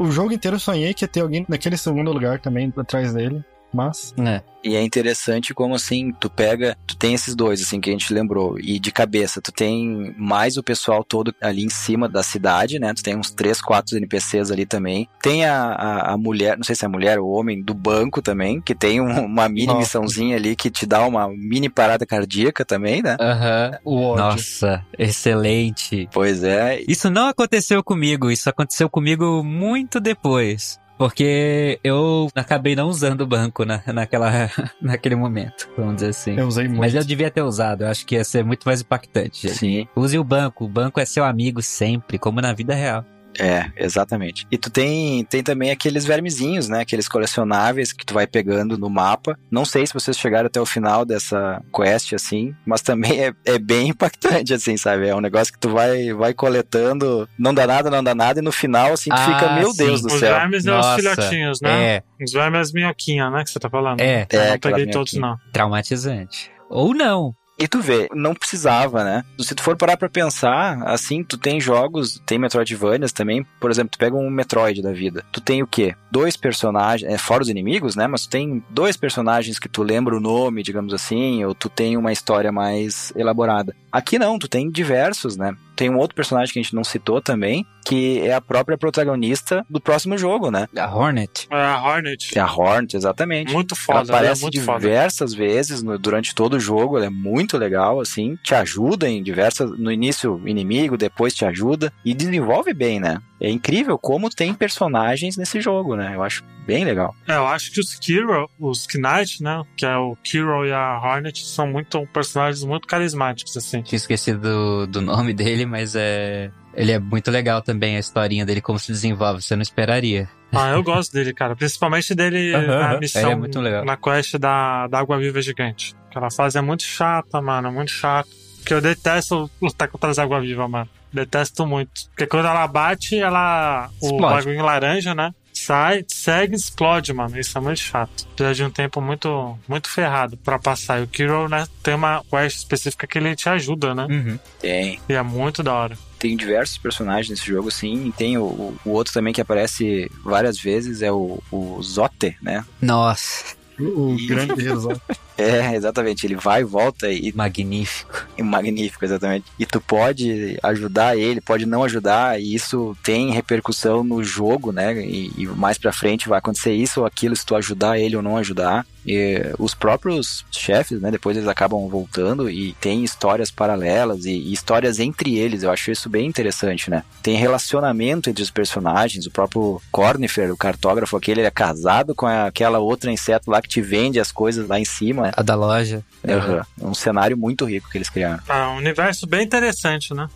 o jogo inteiro eu sonhei que ia ter alguém naquele segundo lugar também atrás dele, mas... É. E é interessante como, assim, tu pega... Tu tem esses dois, assim, que a gente lembrou. E de cabeça, tu tem mais o pessoal todo ali em cima da cidade, né? Tu tem uns três, quatro N P Cs ali também. Tem a, a, a mulher... Não sei se é a mulher ou o homem do banco também, que tem um, uma mini Nossa. missãozinha ali que te dá uma mini parada cardíaca também, né? Aham. Uhum. Nossa, excelente. Pois é. Isso não aconteceu comigo. Isso aconteceu comigo muito depois. Porque eu acabei não usando o banco na, naquela, naquele momento, vamos dizer assim. Eu usei muito. Mas eu devia ter usado, eu acho que ia ser muito mais impactante. Gente. Sim. Use o banco, o banco é seu amigo sempre, como na vida real. É, exatamente. E tu tem, tem também aqueles vermezinhos, né? Aqueles colecionáveis que tu vai pegando no mapa. Não sei se vocês chegaram até o final dessa quest, assim, mas também é, é bem impactante, assim, sabe? É um negócio que tu vai, vai coletando, não dá nada, não dá nada, e no final, assim, tu ah, fica, meu sim. Deus do os céu. Os vermes é os filhotinhos, né? É. Os vermes é as minhoquinhas, né? Que você tá falando. É, eu é, não peguei todos, não. Traumatizante. Ou não. E tu vê, não precisava, né? Se tu for parar pra pensar, assim, tu tem jogos, tem Metroidvanias também, por exemplo, tu pega um Metroid da vida, tu tem o quê? Dois personagens, é, fora os inimigos, né? Mas tu tem dois personagens que tu lembra o nome, digamos assim, ou tu tem uma história mais elaborada. Aqui não, tu tem diversos, né? Tem um outro personagem que a gente não citou também, que é a própria protagonista do próximo jogo, né? A Hornet. É a Hornet. É a Hornet, exatamente. Muito foda. Ela aparece ela é muito diversas foda. vezes no, durante todo o jogo, ela é muito legal, assim, te ajuda em diversas... No início, inimigo, depois te ajuda e desenvolve bem, né? É incrível como tem personagens nesse jogo, né? Eu acho bem legal. É, eu acho que os Kirou, os Knight, né? Que é o Kirou e a Hornet, são muito personagens muito carismáticos, assim. Tinha esquecido do, do nome dele, mas é... Ele é muito legal também, a historinha dele, como se desenvolve, você não esperaria. Ah, eu gosto dele, cara. Principalmente dele uhum, na missão, é muito legal. Na quest da, da Água Viva Gigante. Aquela fase é muito chata, mano, é muito chata. Porque eu detesto lutar contra as Água Viva, mano. Detesto muito. Porque quando ela bate, ela... Explode. O bagulho laranja, né? Sai, segue e explode, mano. Isso é muito chato. Precisa de um tempo muito, muito ferrado pra passar. E o Kirou, né, tem uma quest específica que ele te ajuda, né? Uhum. Tem. E é muito da hora. Tem diversos personagens nesse jogo, sim. E tem o, o outro também que aparece várias vezes, é o, o Zote, né? Nossa... O grande riso. É, exatamente. Ele vai e volta e... Magnífico. E magnífico, exatamente. E tu pode ajudar ele, pode não ajudar, e isso tem repercussão no jogo, né? E, e mais pra frente vai acontecer isso ou aquilo, se tu ajudar ele ou não ajudar. E os próprios chefes, né? Depois eles acabam voltando e tem histórias paralelas e, e histórias entre eles. Eu acho isso bem interessante, né? Tem relacionamento entre os personagens. O próprio Cornifer, o cartógrafo aquele, ele é casado com aquela outra inseto lá que te vende as coisas lá em cima. Né? A da loja. É uhum. um cenário muito rico que eles criaram. É um universo bem interessante, né?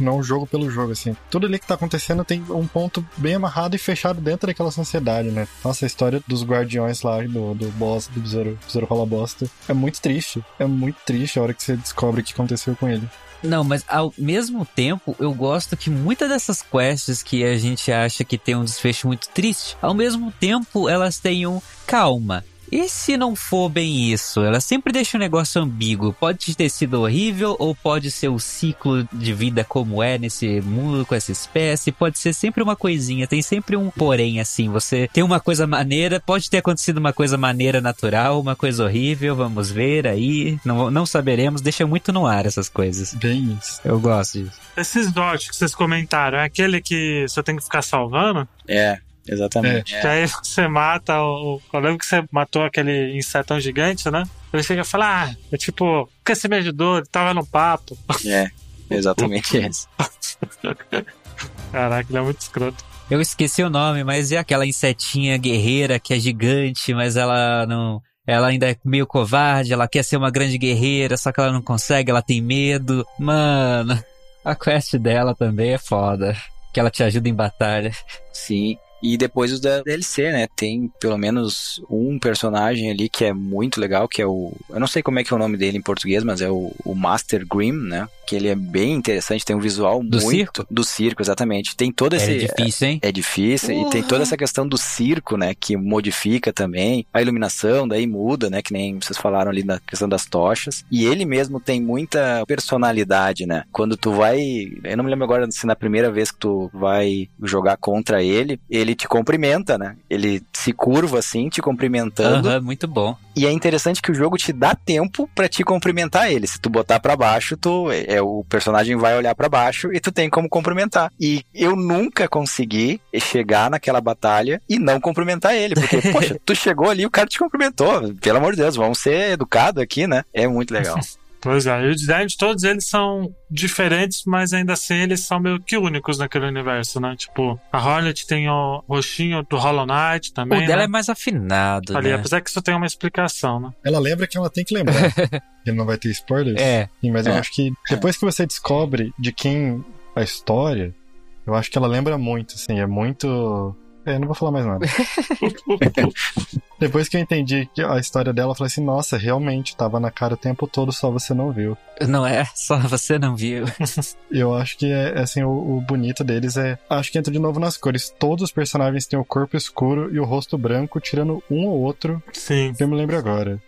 Não jogo pelo jogo, assim. Tudo ali que tá acontecendo tem um ponto bem amarrado e fechado dentro daquela sociedade, né? Nossa, a história dos guardiões lá, do, do boss, do besouro, besouro rola bosta, é muito triste. É muito triste a hora que você descobre o que aconteceu com ele. Não, mas ao mesmo tempo, eu gosto que muitas dessas quests que a gente acha que tem um desfecho muito triste, ao mesmo tempo elas têm um calma. E se não for bem isso? Ela sempre deixa um negócio ambíguo. Pode ter sido horrível, ou pode ser o ciclo de vida como é nesse mundo, com essa espécie. Pode ser sempre uma coisinha. Tem sempre um porém, assim. Você tem uma coisa maneira, pode ter acontecido uma coisa maneira natural, uma coisa horrível. Vamos ver aí. Não, não saberemos. Deixa muito no ar essas coisas. Bem isso. Eu gosto disso. Esses dots que vocês comentaram, é aquele que você tem que ficar salvando? É. Exatamente. É. Que aí você mata o... Eu lembro que você matou aquele insetão gigante, né? Ele chega e fala, ah, é tipo, por que você me ajudou? Ele tava no papo. É, exatamente isso. Caraca, ele é muito escroto. Eu esqueci o nome, mas é aquela insetinha guerreira que é gigante, mas ela não... Ela ainda é meio covarde, ela quer ser uma grande guerreira, só que ela não consegue, ela tem medo. Mano, a quest dela também é foda. Que ela te ajuda em batalha. Sim. E depois os da D L C, né? Tem pelo menos um personagem ali que é muito legal, que é o... Eu não sei como é que é o nome dele em português, mas é o, o Master Grimm, né? Que ele é bem interessante, tem um visual do muito... Circo? Do circo, exatamente. Tem todo esse... É difícil, hein? É, é difícil. Uhum. E tem toda essa questão do circo, né? Que modifica também. A iluminação daí muda, né? Que nem vocês falaram ali na questão das tochas. E ele mesmo tem muita personalidade, né? Quando tu vai... Eu não me lembro agora se na primeira vez que tu vai jogar contra ele, ele ele te cumprimenta, né? Ele se curva assim, te cumprimentando. Aham, uhum, muito bom. E é interessante que o jogo te dá tempo pra te cumprimentar ele. Se tu botar pra baixo, tu, é, o personagem vai olhar pra baixo e tu tem como cumprimentar. E eu nunca consegui chegar naquela batalha e não cumprimentar ele. Porque, poxa, tu chegou ali e o cara te cumprimentou. Pelo amor de Deus, vamos ser educados aqui, né? É muito legal. Pois é, e o design de todos eles são diferentes, mas ainda assim eles são meio que únicos naquele universo, né? Tipo, a Hornet tem o roxinho do Hollow Knight também. O dela, né, é mais afinado, ali, né? Apesar que isso tem uma explicação, né? Ela lembra que ela tem que lembrar. Ele não vai ter spoilers. É. Sim, mas é. eu acho que depois que você descobre de quem a história, eu acho que ela lembra muito, assim, é muito... É, eu não vou falar mais nada. Depois que eu entendi a história dela, eu falei assim, nossa, realmente, tava na cara o tempo todo, só você não viu. Não é, só você não viu. Eu acho que, é, assim, o, o bonito deles é... Acho que entra de novo nas cores. Todos os personagens têm o corpo escuro e o rosto branco, tirando um ou outro. Sim. Que eu me lembro agora.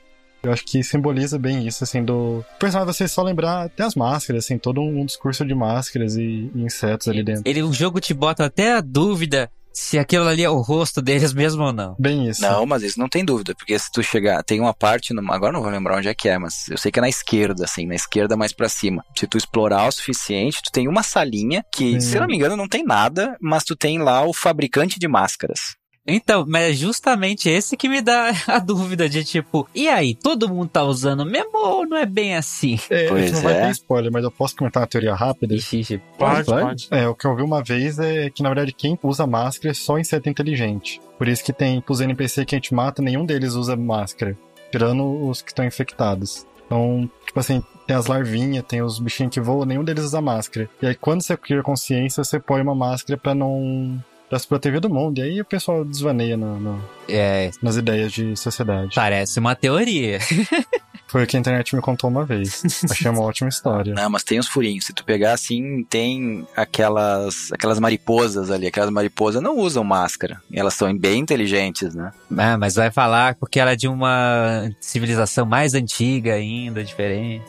Eu acho que simboliza bem isso, assim, do... O personagem, você só lembrar até as máscaras, assim, todo um discurso de máscaras e, e insetos ali dentro. Ele, o jogo te bota até a dúvida... Se aquilo ali é o rosto deles mesmo ou não. Bem isso. Não, mas isso não tem dúvida, porque se tu chegar... Tem uma parte, no, agora não vou lembrar onde é que é, mas eu sei que é na esquerda, assim, na esquerda mais pra cima. Se tu explorar o suficiente, tu tem uma salinha que, hum. se não me engano, não tem nada, mas tu tem lá o fabricante de máscaras. Então, mas é justamente esse que me dá a dúvida de tipo, e aí, todo mundo tá usando mesmo ou não é bem assim? É, pois não é. Vai ter spoiler, mas eu posso comentar uma teoria rápida? Ixi, pode, pode, pode. É, o que eu vi uma vez é que, na verdade, quem usa máscara é só inseto inteligente. Por isso que tem, pros N P C que a gente mata, nenhum deles usa máscara, tirando os que estão infectados. Então, tipo assim, tem as larvinhas, tem os bichinhos que voam, nenhum deles usa máscara. E aí, quando você cria consciência, você põe uma máscara pra não... pra se proteger do mundo, e aí o pessoal desvaneia no, no, é. nas ideias de sociedade. Parece uma teoria. Foi o que a internet me contou uma vez. Achei uma ótima história. Não, mas tem uns furinhos. Se tu pegar assim, tem aquelas, aquelas mariposas ali. Aquelas mariposas não usam máscara. Elas são bem inteligentes, né? Ah, mas vai falar porque ela é de uma civilização mais antiga ainda, diferente.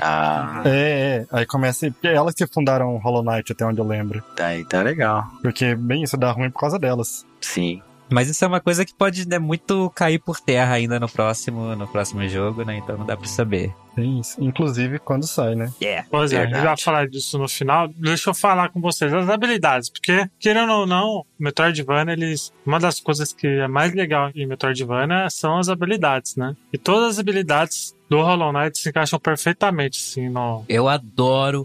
Ah. É, é. Aí começa... Elas que fundaram Hollow Knight, até onde eu lembro. Tá, tá legal. Porque, bem, isso dá ruim por causa delas. Sim. Mas isso é uma coisa que pode, né, muito cair por terra ainda no próximo, no próximo jogo, né? Então não dá pra saber. Sim, inclusive quando sai, né? Yeah, pois é, a gente vai falar disso no final. Deixa eu falar com vocês as habilidades, porque, querendo ou não, Metroidvania, eles... Uma das coisas que é mais legal em Metroidvania são as habilidades, né? E todas as habilidades do Hollow Knight se encaixam perfeitamente, assim, no... Eu adoro...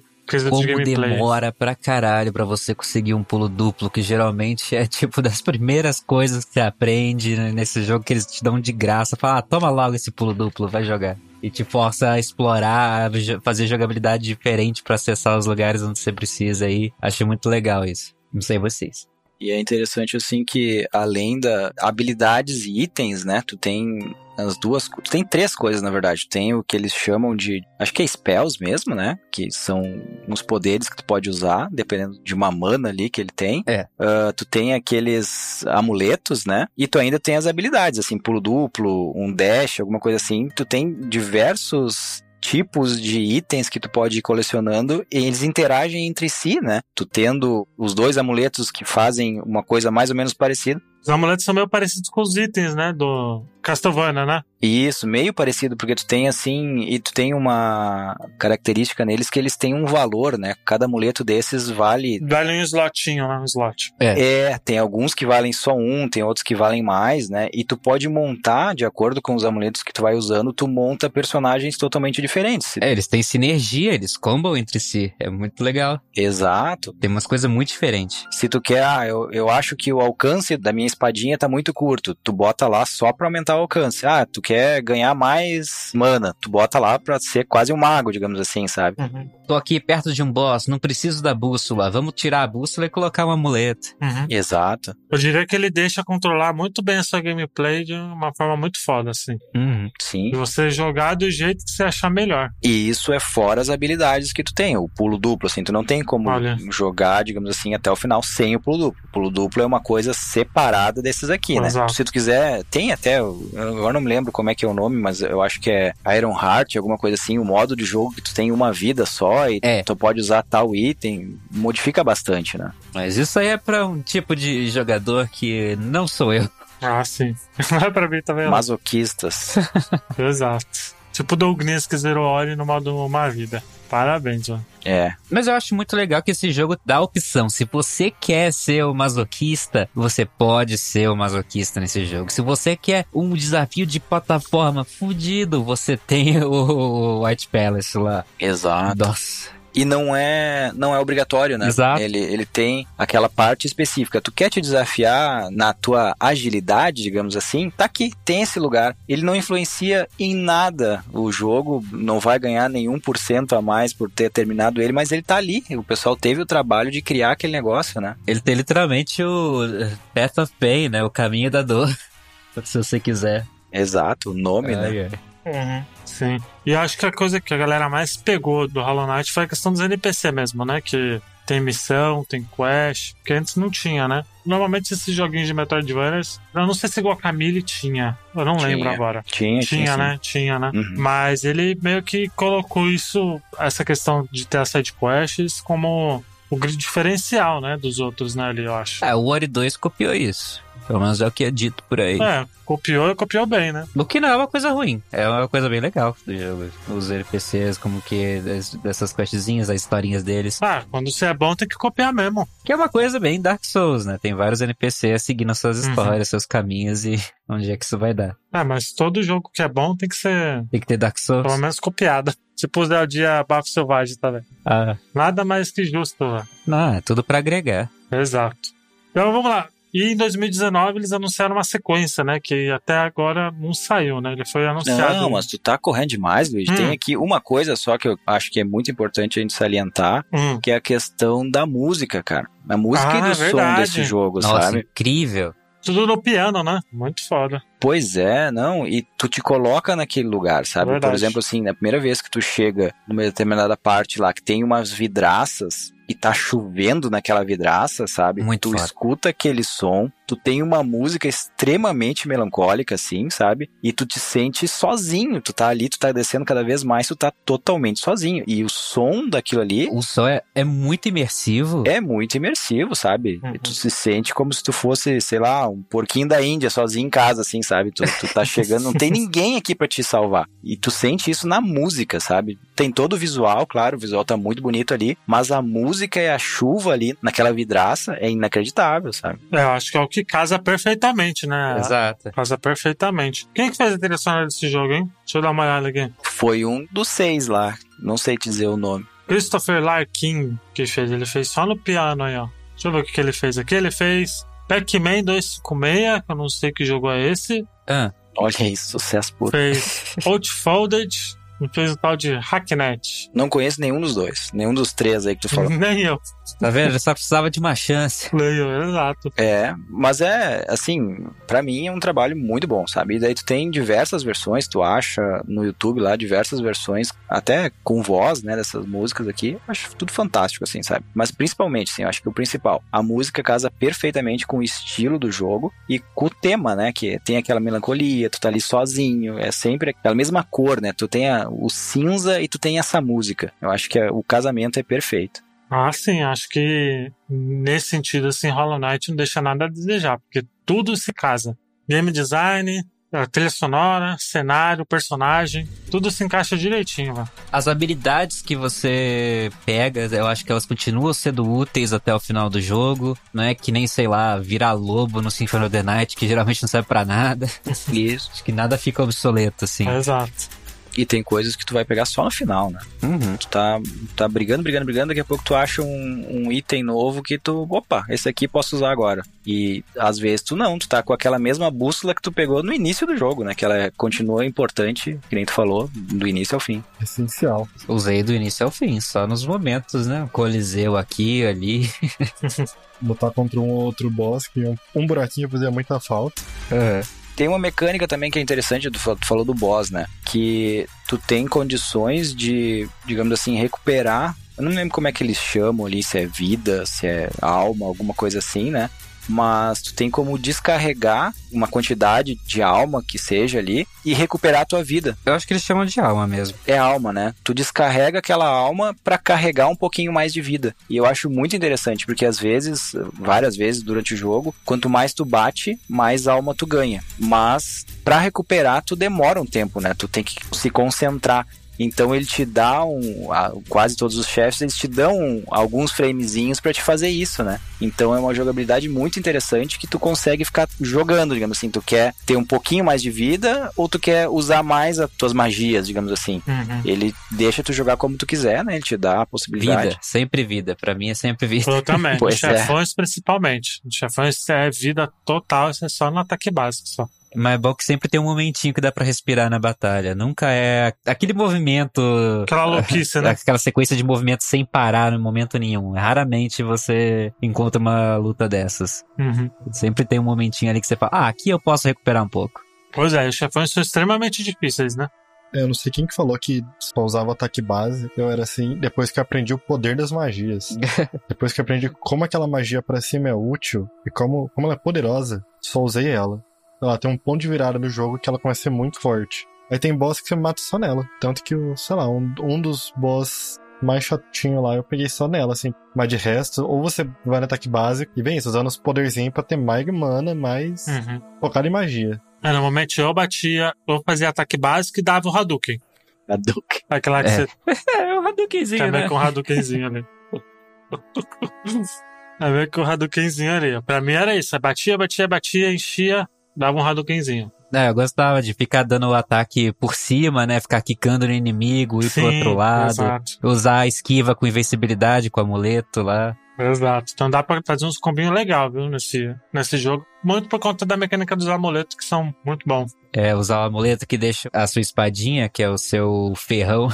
Como demora pra caralho pra você conseguir um pulo duplo, que geralmente é tipo das primeiras coisas que você aprende nesse jogo, que eles te dão de graça. Fala, ah, toma logo esse pulo duplo, vai jogar. E te força a explorar, fazer jogabilidade diferente pra acessar os lugares onde você precisa aí. Acho muito legal isso. Não sei vocês. E é interessante, assim, que além da habilidades e itens, né, tu tem... As duas... Tu tem três coisas, na verdade. Tem o que eles chamam de... Acho que é spells mesmo, né? Que são uns poderes que tu pode usar, dependendo de uma mana ali que ele tem. É. Uh, tu tem aqueles amuletos, né? E tu ainda tem as habilidades, assim, pulo duplo, um dash, alguma coisa assim. Tu tem diversos... tipos de itens que tu pode ir colecionando, e eles interagem entre si, né? Tu tendo os dois amuletos que fazem uma coisa mais ou menos parecida. Os amuletos são meio parecidos com os itens, né? Do Castlevania, né? Isso, meio parecido, porque tu tem assim, e tu tem uma característica neles que eles têm um valor, né? Cada amuleto desses vale... Vale um slotinho, né? Um slot. É. é, tem alguns que valem só um, tem outros que valem mais, né? E tu pode montar, de acordo com os amuletos que tu vai usando, tu monta personagens totalmente diferentes. É, eles têm sinergia, eles combam entre si. É muito legal. Exato. Tem umas coisas muito diferentes. Se tu quer, ah, eu, eu acho que o alcance da minha espadinha tá muito curto, tu bota lá só pra aumentar alcance. Ah, tu quer ganhar mais mana, tu bota lá pra ser quase um mago, digamos assim, sabe? Uhum. Tô aqui perto de um boss, não preciso da bússola, vamos tirar a bússola e colocar um amuleto. Uhum. Exato. Eu diria que ele deixa controlar muito bem a sua gameplay de uma forma muito foda, assim. Uhum. Sim. E você jogar do jeito que você achar melhor. E isso é fora as habilidades que tu tem, o pulo duplo, assim, tu não tem como Olha. jogar, digamos assim, até o final sem o pulo duplo. O pulo duplo é uma coisa separada parada desses aqui, né? Exato. Se tu quiser, tem até, eu agora não me lembro como é que é o nome, mas eu acho que é Iron Heart, alguma coisa assim, o modo de jogo que tu tem uma vida só e é. tu pode usar tal item, modifica bastante, né? Mas isso aí é pra um tipo de jogador que não sou eu. Ah, sim. Não é pra mim também. Masoquistas. Exato. Tipo o Douglas que zerou Ori no modo Uma Vida. Parabéns, mano. É. Mas eu acho muito legal que esse jogo dá opção. Se você quer ser o masoquista, você pode ser o masoquista nesse jogo. Se você quer um desafio de plataforma fudido, você tem o White Palace lá. Exato. Nossa. E não é, não é obrigatório, né? Exato. Ele, ele tem aquela parte específica. Tu quer te desafiar na tua agilidade, digamos assim? Tá aqui, tem esse lugar. Ele não influencia em nada o jogo, não vai ganhar nenhum por cento a mais por ter terminado ele, mas ele tá ali. O pessoal teve o trabalho de criar aquele negócio, né? Ele tem literalmente o Path of Pain, né? O caminho da dor, se você quiser. Exato, o nome, ah, né? É. Uhum. Sim. E acho que a coisa que a galera mais pegou do Hollow Knight foi a questão dos N P C mesmo, né? Que tem missão, tem quest, que antes não tinha, né? Normalmente esses joguinhos de Metroidvania, eu não sei se igual a Camille tinha, eu não tinha. lembro agora. Tinha, tinha, tinha né? Sim. Tinha, né? Uhum. Mas ele meio que colocou isso, essa questão de ter as side quests, como o diferencial, né? Dos outros, né? Ali, eu acho. É, o Ori dois copiou isso. Pelo menos é o que é dito por aí. É, copiou, copiou bem, né? O que não é uma coisa ruim. É uma coisa bem legal do jogo. Os N P Cs, como que... Dessas questzinhas, as historinhas deles. Ah, quando você é bom, tem que copiar mesmo. Que é uma coisa bem Dark Souls, né? Tem vários N P Cs seguindo suas histórias, uhum. seus caminhos e onde é que isso vai dar. Ah, mas todo jogo que é bom tem que ser... Tem que ter Dark Souls. Pelo menos copiada. Tipo o Zelda Bafo Selvagem, tá vendo? Ah. Nada mais que justo, velho. Não, é tudo pra agregar. Exato. Então, vamos lá. E em dois mil e dezenove eles anunciaram uma sequência, né? Que até agora não saiu, né? Ele foi anunciado... Não, mas tu tá correndo demais, Luiz. Hum. Tem aqui uma coisa só que eu acho que é muito importante a gente salientar, hum. que é a questão da música, cara. A música ah, e do é som verdade. desse jogo, Nossa, sabe? Incrível. Tudo no piano, né? Muito foda. Pois é, não, e tu te coloca naquele lugar, sabe? Verdade. Por exemplo, assim, na primeira vez que tu chega numa determinada parte lá que tem umas vidraças... E tá chovendo naquela vidraça, sabe? Muito tu foda. Escuta aquele som, tu tem uma música extremamente melancólica, assim, sabe? E tu te sente sozinho, tu tá ali, tu tá descendo cada vez mais, tu tá totalmente sozinho. E o som daquilo ali... O som é, é muito imersivo. É muito imersivo, sabe? Uhum. E tu se sente como se tu fosse, sei lá, um porquinho da Índia, sozinho em casa, assim, sabe? Tu, tu tá chegando, não tem ninguém aqui pra te salvar. E tu sente isso na música, sabe? Tem todo o visual, claro, o visual tá muito bonito ali, mas a música... A música e a chuva ali naquela vidraça é inacreditável, sabe? É, eu acho que é o que casa perfeitamente, né? Exato. Casa perfeitamente. Quem que fez a trilha sonora desse jogo, hein? Deixa eu dar uma olhada aqui. Foi um dos seis lá. Não sei te dizer o nome. Christopher Larkin que fez. Ele fez só no piano aí, ó. Deixa eu ver o que, que ele fez aqui. Ele fez Pac-Man dois cinco seis, que eu não sei que jogo é esse. Ah, olha isso, sucesso puro. Fez Outfolded. Ele fez o tal de Hacknet. Não conheço nenhum dos dois. Nenhum dos três aí que tu falou. Nem eu. Tá vendo? Eu só precisava de uma chance. Nem eu, exato. É, mas é, assim, pra mim é um trabalho muito bom, sabe? E daí tu tem diversas versões, tu acha no YouTube lá, diversas versões, até com voz, né, dessas músicas aqui. Acho tudo fantástico, assim, sabe? Mas principalmente, assim, eu acho que o principal, a música casa perfeitamente com o estilo do jogo e com o tema, né? Que tem aquela melancolia, tu tá ali sozinho, é sempre aquela mesma cor, né? Tu tem a o cinza e tu tem essa música. Eu acho que o casamento é perfeito. Ah, sim, acho que nesse sentido, assim, Hollow Knight não deixa nada a desejar, porque tudo se casa. Game design, trilha sonora, cenário, personagem, tudo se encaixa direitinho, velho. As habilidades que você pega, eu acho que elas continuam sendo úteis até o final do jogo, não é que nem, sei lá, virar lobo no Symphony of the Night, que geralmente não serve pra nada. Isso. Acho que nada fica obsoleto, assim. É, exato. E tem coisas que tu vai pegar só no final, né? Uhum. Tu tá, tá brigando, brigando, brigando, daqui a pouco tu acha um, um item novo que tu... Opa, esse aqui posso usar agora. E às vezes tu não, tu tá com aquela mesma bússola que tu pegou no início do jogo, né? Que ela continua importante, que nem tu falou, do início ao fim. Essencial. Usei do início ao fim, só nos momentos, né? Coliseu aqui, ali... Botar contra um outro boss que um, um buraquinho fazia muita falta. É... Uhum. Tem uma mecânica também que é interessante, tu falou do boss, né? Que tu tem condições de, digamos assim, recuperar... Eu não lembro como é que eles chamam ali, se é vida, se é alma, alguma coisa assim, né? mas tu tem como descarregar uma quantidade de alma que seja ali e recuperar a tua vida. Eu acho que eles chamam de alma mesmo. É alma, né? Tu descarrega aquela alma pra carregar um pouquinho mais de vida. E eu acho muito interessante, porque às vezes, várias vezes durante o jogo, quanto mais tu bate, mais alma tu ganha. Mas pra recuperar, tu demora um tempo, né? Tu tem que se concentrar. Então ele te dá um, quase todos os chefes, eles te dão alguns framezinhos pra te fazer isso, né? Então é uma jogabilidade muito interessante que tu consegue ficar jogando, digamos assim. Tu quer ter um pouquinho mais de vida ou tu quer usar mais as tuas magias, digamos assim. Uhum. Ele deixa tu jogar como tu quiser, né? Ele te dá a possibilidade. Vida, sempre vida. Pra mim é sempre vida. Totalmente. Pois chefões é. Principalmente. Chefões é vida total, isso é só no ataque básico, só. Mas é bom que sempre tem um momentinho que dá pra respirar na batalha. Nunca é aquele movimento... Aquela louquice, né? Aquela sequência de movimentos sem parar no momento nenhum. Raramente você encontra uma luta dessas. Uhum. Sempre tem um momentinho ali que você fala, ah, aqui eu posso recuperar um pouco. Pois é, os chefões são extremamente difíceis, né? Eu não sei quem que falou que só usava ataque base. Eu era assim, depois que eu aprendi o poder das magias. Depois que eu aprendi como aquela magia pra cima é útil e como, como ela é poderosa, só usei ela. Ela tem um ponto de virada no jogo que ela começa a ser muito forte. Aí tem boss que você mata só nela. Tanto que, sei lá, um, um dos boss mais chatinho lá, eu peguei só nela, assim. Mas de resto, ou você vai no ataque básico e vem isso, usando os poderzinhos pra ter mais mana, mais uhum. focado em magia. É, no momento eu batia, eu fazia ataque básico e dava o Hadouken. Hadouken? Aquela que é. Você... é, o Hadoukenzinho, também, né? Também com o Hadoukenzinho ali. Também com o Hadoukenzinho ali. Pra mim era isso, eu batia, batia, batia, enchia... Dava um Hadoukenzinho. É, eu gostava de ficar dando o ataque por cima, né? Ficar quicando no inimigo, ir Sim, pro outro lado. Exato. Usar a esquiva com invencibilidade, com o amuleto lá. Exato. Então dá pra fazer uns combinhos legais, viu? Nesse, nesse jogo. Muito por conta da mecânica dos amuletos, que são muito bons. É, usar o amuleto que deixa a sua espadinha, que é o seu ferrão,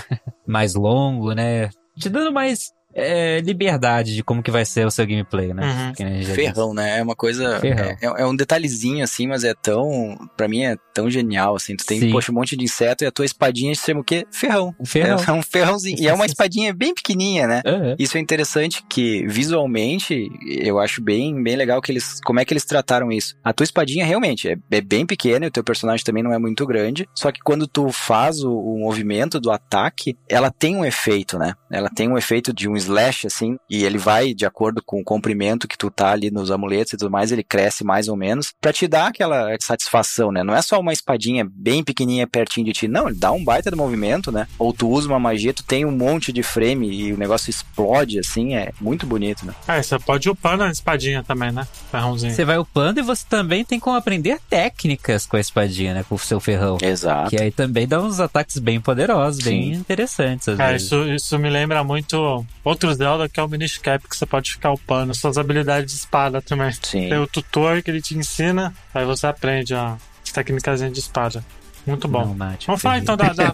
mais longo, né? Te dando mais... É, liberdade de como que vai ser o seu gameplay, né? Uhum. Ferrão, né? É uma coisa... É, é um detalhezinho, assim, mas é tão... Pra mim é tão genial, assim. Tu tem, Sim. poxa, um monte de inseto e a tua espadinha se chama o quê? Ferrão. ferrão. É um ferrãozinho. E é uma espadinha bem pequenininha, né? Uhum. Isso é interessante que, visualmente, eu acho bem, bem legal que eles... Como é que eles trataram isso? A tua espadinha, realmente, é, é bem pequena e o teu personagem também não é muito grande. Só que quando tu faz o, o movimento do ataque, ela tem um efeito, né? Ela tem um efeito de um slash, assim, e ele vai de acordo com o comprimento que tu tá ali nos amuletos e tudo mais, ele cresce mais ou menos pra te dar aquela satisfação, né? Não é só uma espadinha bem pequenininha pertinho de ti, não, ele dá um baita do movimento, né? Ou tu usa uma magia, tu tem um monte de frame e o negócio explode, assim, é muito bonito, né? É, você pode upar na espadinha também, né? Ferrãozinho. Você vai upando e você também tem como aprender técnicas com a espadinha, né? Com o seu ferrão. Exato. Que aí também dá uns ataques bem poderosos, Sim. bem interessantes, às vezes. Isso, isso me lembra muito... Outro Zelda que é o Miniscap, que você pode ficar upando suas habilidades de espada também. Sim. Tem o tutor que ele te ensina, aí você aprende ó, as técnicas de espada. Muito bom. Não, Nath, Vamos falar então da... da...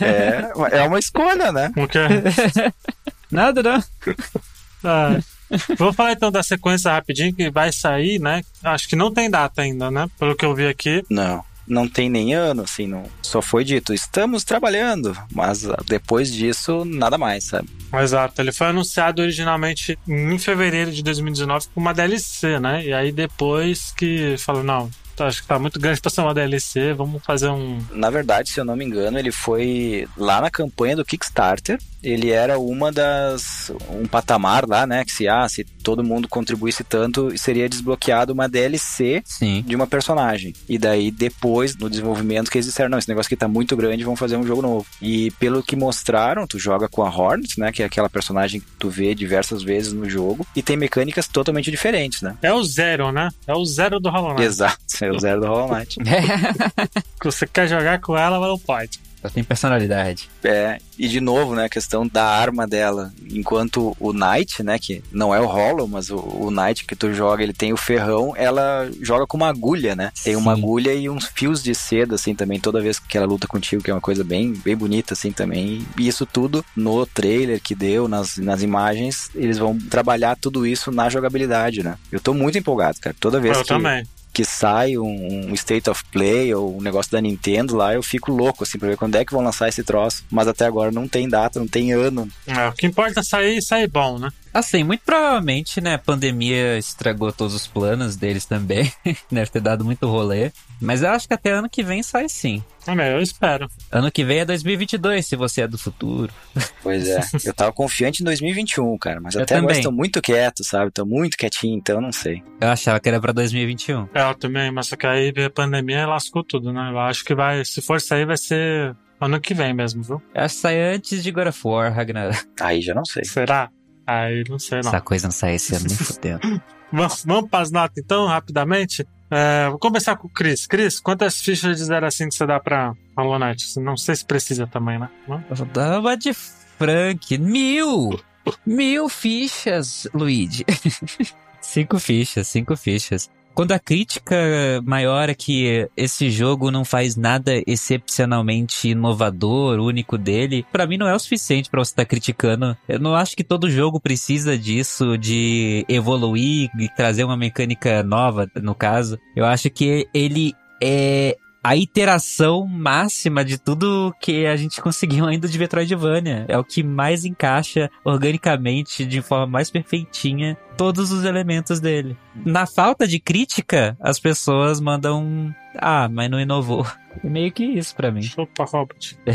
é, é uma escolha, né? O quê? Nada, não. É. Vou falar então da sequência rapidinho que vai sair, né? Acho que não tem data ainda, né? Pelo que eu vi aqui. Não. Não tem nem ano, assim, não. Só foi dito, estamos trabalhando, mas depois disso, nada mais, sabe? Exato, ele foi anunciado originalmente em fevereiro de dois mil e dezenove com uma D L C, né? E aí depois que falou, não, acho que tá muito grande pra ser uma D L C, vamos fazer um... Na verdade, se eu não me engano, ele foi lá na campanha do Kickstarter, ele era uma das... um patamar lá, né, que se, ah, se todo mundo contribuísse tanto, seria desbloqueado uma D L C Sim. de uma personagem. E daí, depois, no desenvolvimento, que eles disseram, não, esse negócio aqui tá muito grande, vamos fazer um jogo novo. E pelo que mostraram, tu joga com a Hornet, né, que é aquela personagem que tu vê diversas vezes no jogo, e tem mecânicas totalmente diferentes, né. É o zero, né? É o zero do Hollow Knight. Exato, é o zero do Hollow Knight. Que você quer jogar com ela, mas não pode. Ela tem personalidade. É, e de novo, né, a questão da arma dela. Enquanto o Knight, né, que não é o Hollow, mas o, o Knight que tu joga, ele tem o ferrão, ela joga com uma agulha, né? Tem Sim. uma agulha e uns fios de seda, assim, também, toda vez que ela luta contigo, que é uma coisa bem, bem bonita, assim, também. E isso tudo no trailer que deu, nas, nas imagens, eles vão trabalhar tudo isso na jogabilidade, né? Eu tô muito empolgado, cara. Toda vez eu que... Eu também. que sai um, um State of Play ou um negócio da Nintendo lá, eu fico louco, assim, pra ver quando é que vão lançar esse troço. Mas até agora não tem data, não tem ano. É, o que importa é sair e sair bom, né? Assim, muito provavelmente, né, a pandemia estragou todos os planos deles também. Deve ter dado muito rolê. Mas eu acho que até ano que vem sai sim. É, eu espero. Ano que vem é dois mil e vinte e dois, se você é do futuro. Pois é. Eu tava confiante em dois mil e vinte e um, cara. Mas eu até também. Agora tô muito quieto, sabe? Tô muito quietinho, então eu não sei. Eu achava que era pra dois mil e vinte e um. É, eu também. Mas só que aí a pandemia lascou tudo, né? Eu acho que vai... Se for sair, vai ser ano que vem mesmo, viu? Eu acho que sai antes de God of War, Ragnarok. Aí já não sei. Será? Aí não sei, não. Essa coisa não sai esse ano, nem fudendo. Vamos, vamos para as notas, então, rapidamente. É, vou começar com o Chris. Chris, quantas fichas de zero a cinco você dá pra Hollow Knight? Não sei se precisa também, né? Não? Eu dá uma de Frank. Mil! Mil fichas, Luigi. cinco fichas, cinco fichas. Quando a crítica maior é que esse jogo não faz nada excepcionalmente inovador, único dele, pra mim não é o suficiente pra você estar criticando. Eu não acho que todo jogo precisa disso, de evoluir e trazer uma mecânica nova, no caso. Eu acho que ele é a iteração máxima de tudo que a gente conseguiu ainda de Metroidvania. É o que mais encaixa organicamente, de forma mais perfeitinha, todos os elementos dele. Na falta de crítica, as pessoas mandam... Ah, mas não inovou. É meio que isso pra mim. Chupa, Robert. É.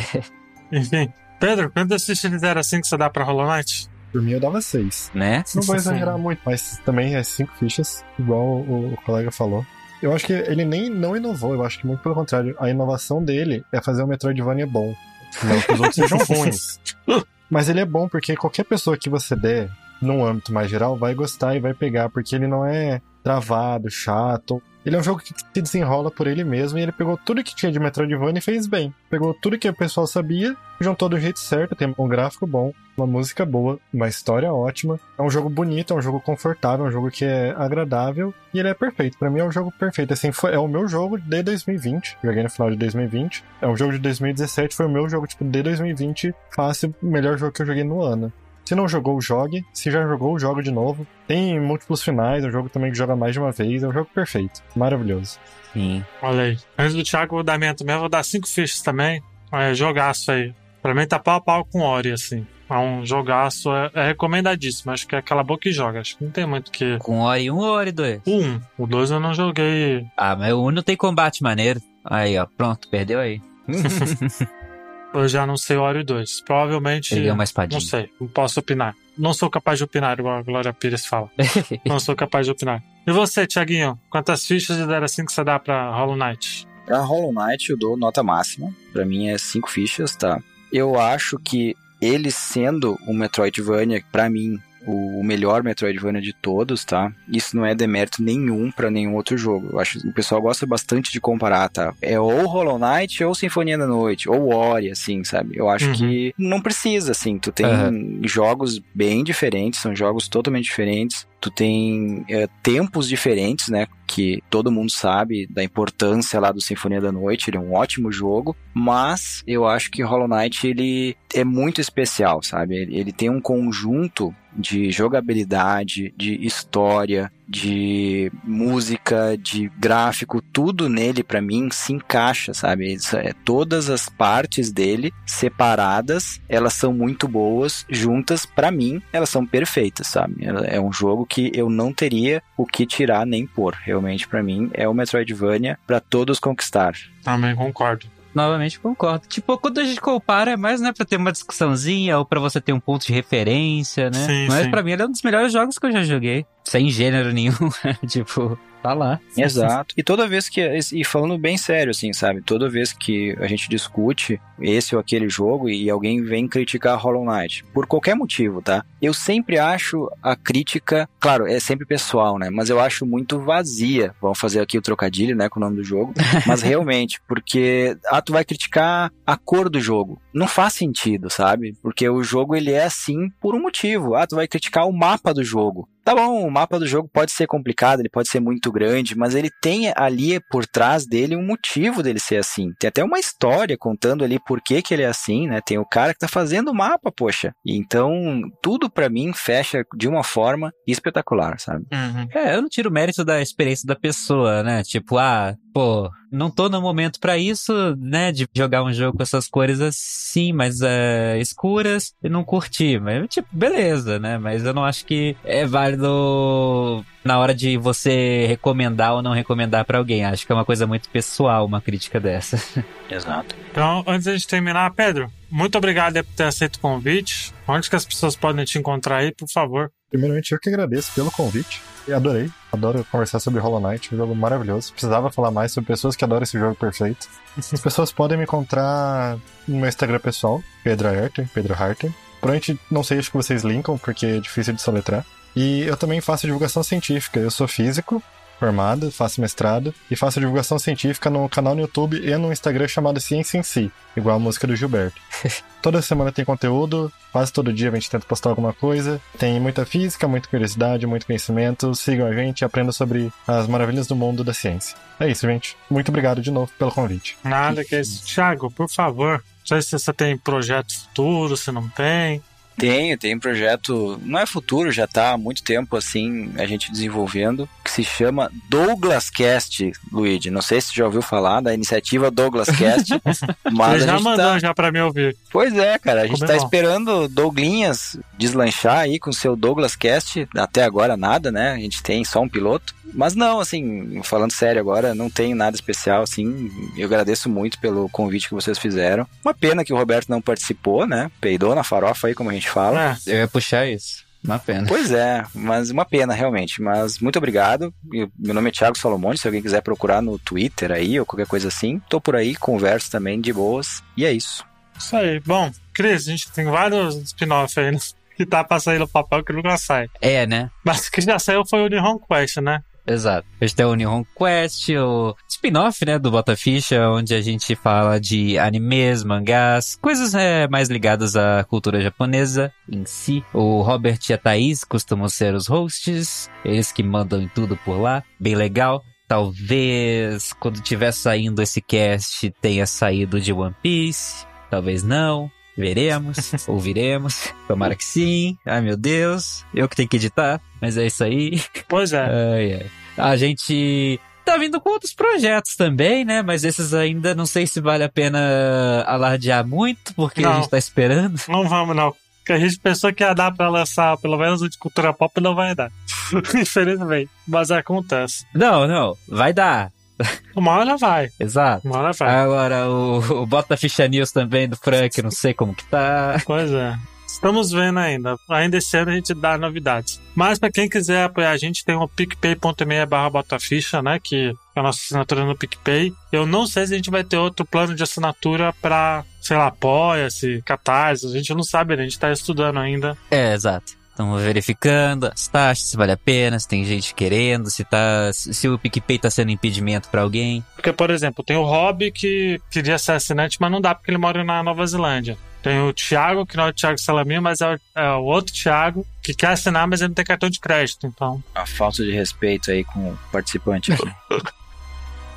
Enfim. Pedro, quantas fichas de zero a cinco você dá pra Hollow Knight? Por mim eu dava seis. Né? Não vou exagerar muito, mas também é cinco fichas, igual o colega falou. Eu acho que ele nem não inovou, eu acho que muito pelo contrário. A inovação dele é fazer um Metroidvania bom. Não que os outros sejam ruins. Mas ele é bom porque qualquer pessoa que você der, num âmbito mais geral, vai gostar e vai pegar. Porque ele não é travado, chato. Ele é um jogo que se desenrola por ele mesmo. E ele pegou tudo que tinha de Metroidvania e fez bem. Pegou tudo que o pessoal sabia, juntou do jeito certo. Tem um gráfico bom, uma música boa, uma história ótima. É um jogo bonito, é um jogo confortável, é um jogo que é agradável. E ele é perfeito. Pra mim é um jogo perfeito. Assim, foi, é o meu jogo de dois mil e vinte. Joguei no final de dois mil e vinte. É um jogo de dois mil e dezessete. Foi o meu jogo tipo, de dois mil e vinte. Fácil, melhor jogo que eu joguei no ano. Se não jogou, jogue. Se já jogou, joga de novo. Tem múltiplos finais, é um jogo também que joga mais de uma vez. É um jogo perfeito. Maravilhoso. Sim. Olha aí. Antes do Thiago, eu vou dar minha também. Eu vou dar cinco fichas também. É, jogaço aí. Pra mim tá pau a pau com Ori, assim. É um jogaço. É, é recomendadíssimo. Acho que é aquela boa que joga. Acho que não tem muito o que... Com Ori um ou Ori dois? um. O dois eu não joguei. Ah, mas o um não tem combate maneiro. Aí, ó. Pronto. Perdeu aí. Eu já não sei o Ori dois. Provavelmente... Ele é uma espadinha. Não sei, não posso opinar. Não sou capaz de opinar, igual a Glória Pires fala. Não sou capaz de opinar. E você, Thiaguinho? Quantas fichas de zero a cinco que você dá pra Hollow Knight? Pra Hollow Knight eu dou nota máxima. Pra mim é cinco fichas, tá? Eu acho que ele sendo um Metroidvania, pra mim, o melhor Metroidvania de todos, tá? Isso não é demérito nenhum pra nenhum outro jogo. Eu acho que o pessoal gosta bastante de comparar, tá? É ou Hollow Knight ou Sinfonia da Noite, ou Ori, assim, sabe? Eu acho uhum. que não precisa, assim. Tu tem uhum. jogos bem diferentes, são jogos totalmente diferentes. Tu tem é, tempos diferentes, né? Que todo mundo sabe da importância lá do Sinfonia da Noite. Ele é um ótimo jogo, mas eu acho que Hollow Knight, ele é muito especial, sabe? Ele, ele tem um conjunto de jogabilidade, de história, de música, de gráfico, tudo nele pra mim se encaixa, sabe? Isso é, todas as partes dele separadas, elas são muito boas, juntas, pra mim, elas são perfeitas, sabe? É um jogo que eu não teria o que tirar nem pôr. Realmente, pra mim, é o Metroidvania pra todos conquistar. Também concordo. Novamente concordo. Tipo, quando a gente compara, é mais, né, pra ter uma discussãozinha ou pra você ter um ponto de referência, né? Sim, Mas sim. pra mim, ele é um dos melhores jogos que eu já joguei. Sem gênero nenhum, tipo... Tá lá. Exato. E toda vez que... E falando bem sério, assim, sabe? Toda vez que a gente discute esse ou aquele jogo e alguém vem criticar Hollow Knight, por qualquer motivo, tá? Eu sempre acho a crítica... Claro, é sempre pessoal, né? Mas eu acho muito vazia. Vamos fazer aqui o trocadilho, né? Com o nome do jogo. Mas realmente, porque... Ah, tu vai criticar a cor do jogo. Não faz sentido, sabe? Porque o jogo, ele é assim por um motivo. Ah, tu vai criticar o mapa do jogo. Tá bom, o mapa do jogo pode ser complicado, ele pode ser muito grande, mas ele tem ali por trás dele um motivo dele ser assim. Tem até uma história contando ali por que que ele é assim, né? Tem o cara que tá fazendo o mapa, poxa. Então, tudo pra mim fecha de uma forma espetacular, sabe? Uhum. É, eu não tiro o mérito da experiência da pessoa, né? Tipo, ah, pô... não tô no momento pra isso, né, de jogar um jogo com essas cores assim, mas uh, escuras, e não curti. Mas, tipo, beleza, né? Mas eu não acho que é válido na hora de você recomendar ou não recomendar pra alguém. Acho que é uma coisa muito pessoal, uma crítica dessa. Exato. Então, antes da gente terminar, Pedro, muito obrigado por ter aceito o convite. Onde que as pessoas podem te encontrar aí, por favor? Primeiramente, eu que agradeço pelo convite. Eu adorei, adoro conversar sobre Hollow Knight, um jogo maravilhoso. Precisava falar mais sobre pessoas que adoram esse jogo perfeito. As pessoas podem me encontrar no meu Instagram pessoal, Pedro Harter, Pedro Harter. Provavelmente, não sei, acho que vocês linkam, porque é difícil de soletrar. E eu também faço divulgação científica, eu sou físico formado, faço mestrado e faço divulgação científica no canal no YouTube e no Instagram chamado Ciência em Si, igual a música do Gilberto. Toda semana tem conteúdo, quase todo dia a gente tenta postar alguma coisa, tem muita física, muita curiosidade, muito conhecimento, sigam a gente e aprendam sobre as maravilhas do mundo da ciência. É isso, gente. Muito obrigado de novo pelo convite. Nada que isso. Thiago, por favor, não sei se você tem projeto futuro, se não tem... Tenho, tem um projeto, não é futuro, já tá há muito tempo assim, a gente desenvolvendo, que se chama Douglascast, Luigi. Não sei se você já ouviu falar da iniciativa Douglascast, mas. Você já a gente mandou tá... já pra me ouvir. Pois é, cara, a gente Combinado. Tá esperando Douglinhas deslanchar aí com o seu Douglascast, até agora nada, né? A gente tem só um piloto. Mas não, assim, falando sério agora, não tem nada especial, assim, eu agradeço muito pelo convite que vocês fizeram. Uma pena que o Roberto não participou, né? Peidou na farofa aí, como a gente fala. Ah, eu ia puxar isso. Uma pena. Pois é, mas uma pena realmente, mas muito obrigado. Meu nome é Thiago Salomonte, se alguém quiser procurar no Twitter aí ou qualquer coisa assim, tô por aí, converso também de boas, e é isso. Isso aí. Bom, Cris, a gente tem vários spin-off aí, né? Que tá pra sair no papel que nunca sai. É, né? Mas o que já saiu foi o Nihon Quest, né? Exato. A gente tem o Nihon Quest, o spin-off, né, do Bota Ficha, onde a gente fala de animes, mangás, coisas é, mais ligadas à cultura japonesa em si. O Robert e a Thaís costumam ser os hosts, eles que mandam em tudo por lá, bem legal. Talvez quando tiver saindo esse cast tenha saído de One Piece, talvez não. Veremos, ouviremos, tomara que sim. Ai meu Deus, eu que tenho que editar, mas é isso aí. Pois é. Ai, ai. A gente tá vindo com outros projetos também, né? Mas esses ainda não sei se vale a pena alardear muito, porque não. A gente tá esperando. Não vamos, não. Porque a gente pensou que ia dar pra lançar, pelo menos o de cultura pop não vai dar. Infelizmente, mas acontece. Não, não, vai dar. Uma hora vai. Exato. Uma hora vai. Agora, o, o Bota Ficha News também do Frank, não sei como que tá. Pois é. Estamos vendo ainda. Ainda esse ano a gente dá novidades. Mas pra quem quiser apoiar a gente, tem o picpay ponto me barra botaficha, né? Que é a nossa assinatura no PicPay. Eu não sei se a gente vai ter outro plano de assinatura pra, sei lá, apoia-se, catarse. A gente não sabe, né? A gente tá estudando ainda. É, exato. Estamos verificando as taxas, se vale a pena, se tem gente querendo, se, tá, se o PicPay tá sendo impedimento pra alguém. Porque, por exemplo, tem o Rob que queria ser assinante, mas não dá porque ele mora na Nova Zelândia. Tem o Thiago, que não é o Thiago Salaminho, mas é o, é o outro Thiago, que quer assinar, mas ele não tem cartão de crédito, então... A falta de respeito aí com o participante.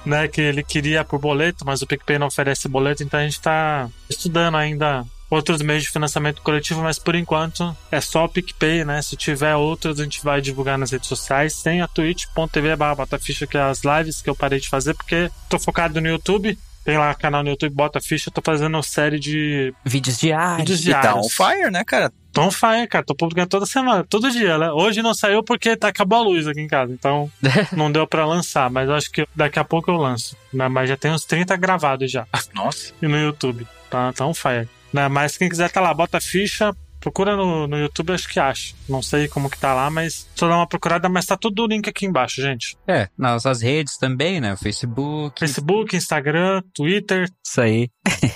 Né, que ele queria por boleto, mas o PicPay não oferece boleto, então a gente tá estudando ainda... outros meios de financiamento coletivo, mas por enquanto é só o PicPay, né? Se tiver outros, a gente vai divulgar nas redes sociais. Tem a twitch ponto tv barra botaficha, que é as lives que eu parei de fazer, porque tô focado no YouTube. Tem lá canal no YouTube, Bota Ficha, tô fazendo uma série de... vídeos diários. Vídeos diários. E tá on fire, né, cara? Tá on fire, cara. Tô publicando toda semana, todo dia, né? Hoje não saiu porque tá, acabou a luz aqui em casa, então não deu pra lançar, mas eu acho que daqui a pouco eu lanço. Mas já tem uns trinta gravados já. Nossa. E no YouTube. Tá, tá on fire. Não, mas quem quiser tá lá, Bota Ficha, procura no, no YouTube, acho que acha. Não sei como que tá lá, mas só dá uma procurada, mas tá tudo o link aqui embaixo, gente. É, nossas redes também, né? Facebook. Facebook, Instagram, Twitter. Isso aí.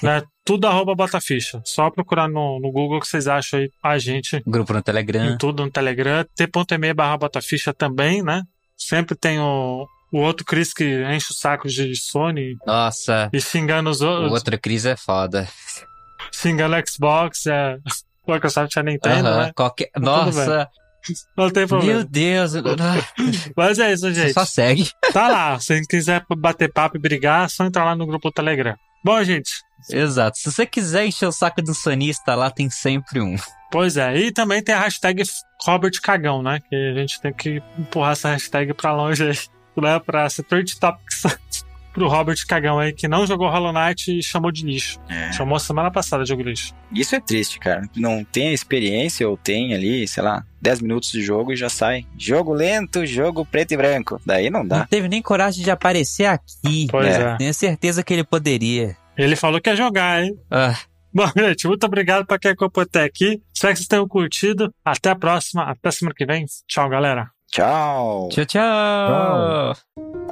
Né? Tudo arroba Bota Ficha. Só procurar no, no Google que vocês acham aí a gente. Grupo no Telegram. Em tudo no Telegram. t ponto me barra botaficha também, né? Sempre tem o... O outro Chris que enche o saco de Sony. Nossa. E xingando os outros. O outro Chris é foda. Xingando Xbox, é... Microsoft, a Nintendo, uhum, né? Qualquer... Nossa! Não tem problema. Meu Deus! Mas é isso, gente. Você só segue. Tá lá. Se quem quiser bater papo e brigar, é só entrar lá no grupo do Telegram. Bom, gente. Exato. Se você quiser encher o saco do sonista, lá tem sempre um. Pois é. E também tem a hashtag Robert Cagão, né? Que a gente tem que empurrar essa hashtag pra longe aí. Né? Pra setor de tópicos. pro Robert Cagão aí, que não jogou Hollow Knight e chamou de lixo. É. Chamou semana passada de jogo lixo. Isso é triste, cara. Não tem a experiência ou tem ali, sei lá, dez minutos de jogo e já sai. Jogo lento, jogo preto e branco. Daí não dá. Não teve nem coragem de aparecer aqui. Pois é. é. Tenho certeza que ele poderia. Ele falou que ia jogar, hein? Ah. Bom, gente, muito obrigado pra quem acompanhou até aqui. Espero que vocês tenham curtido. Até a próxima. Até semana que vem. Tchau, galera. Tchau. Tchau, tchau. tchau.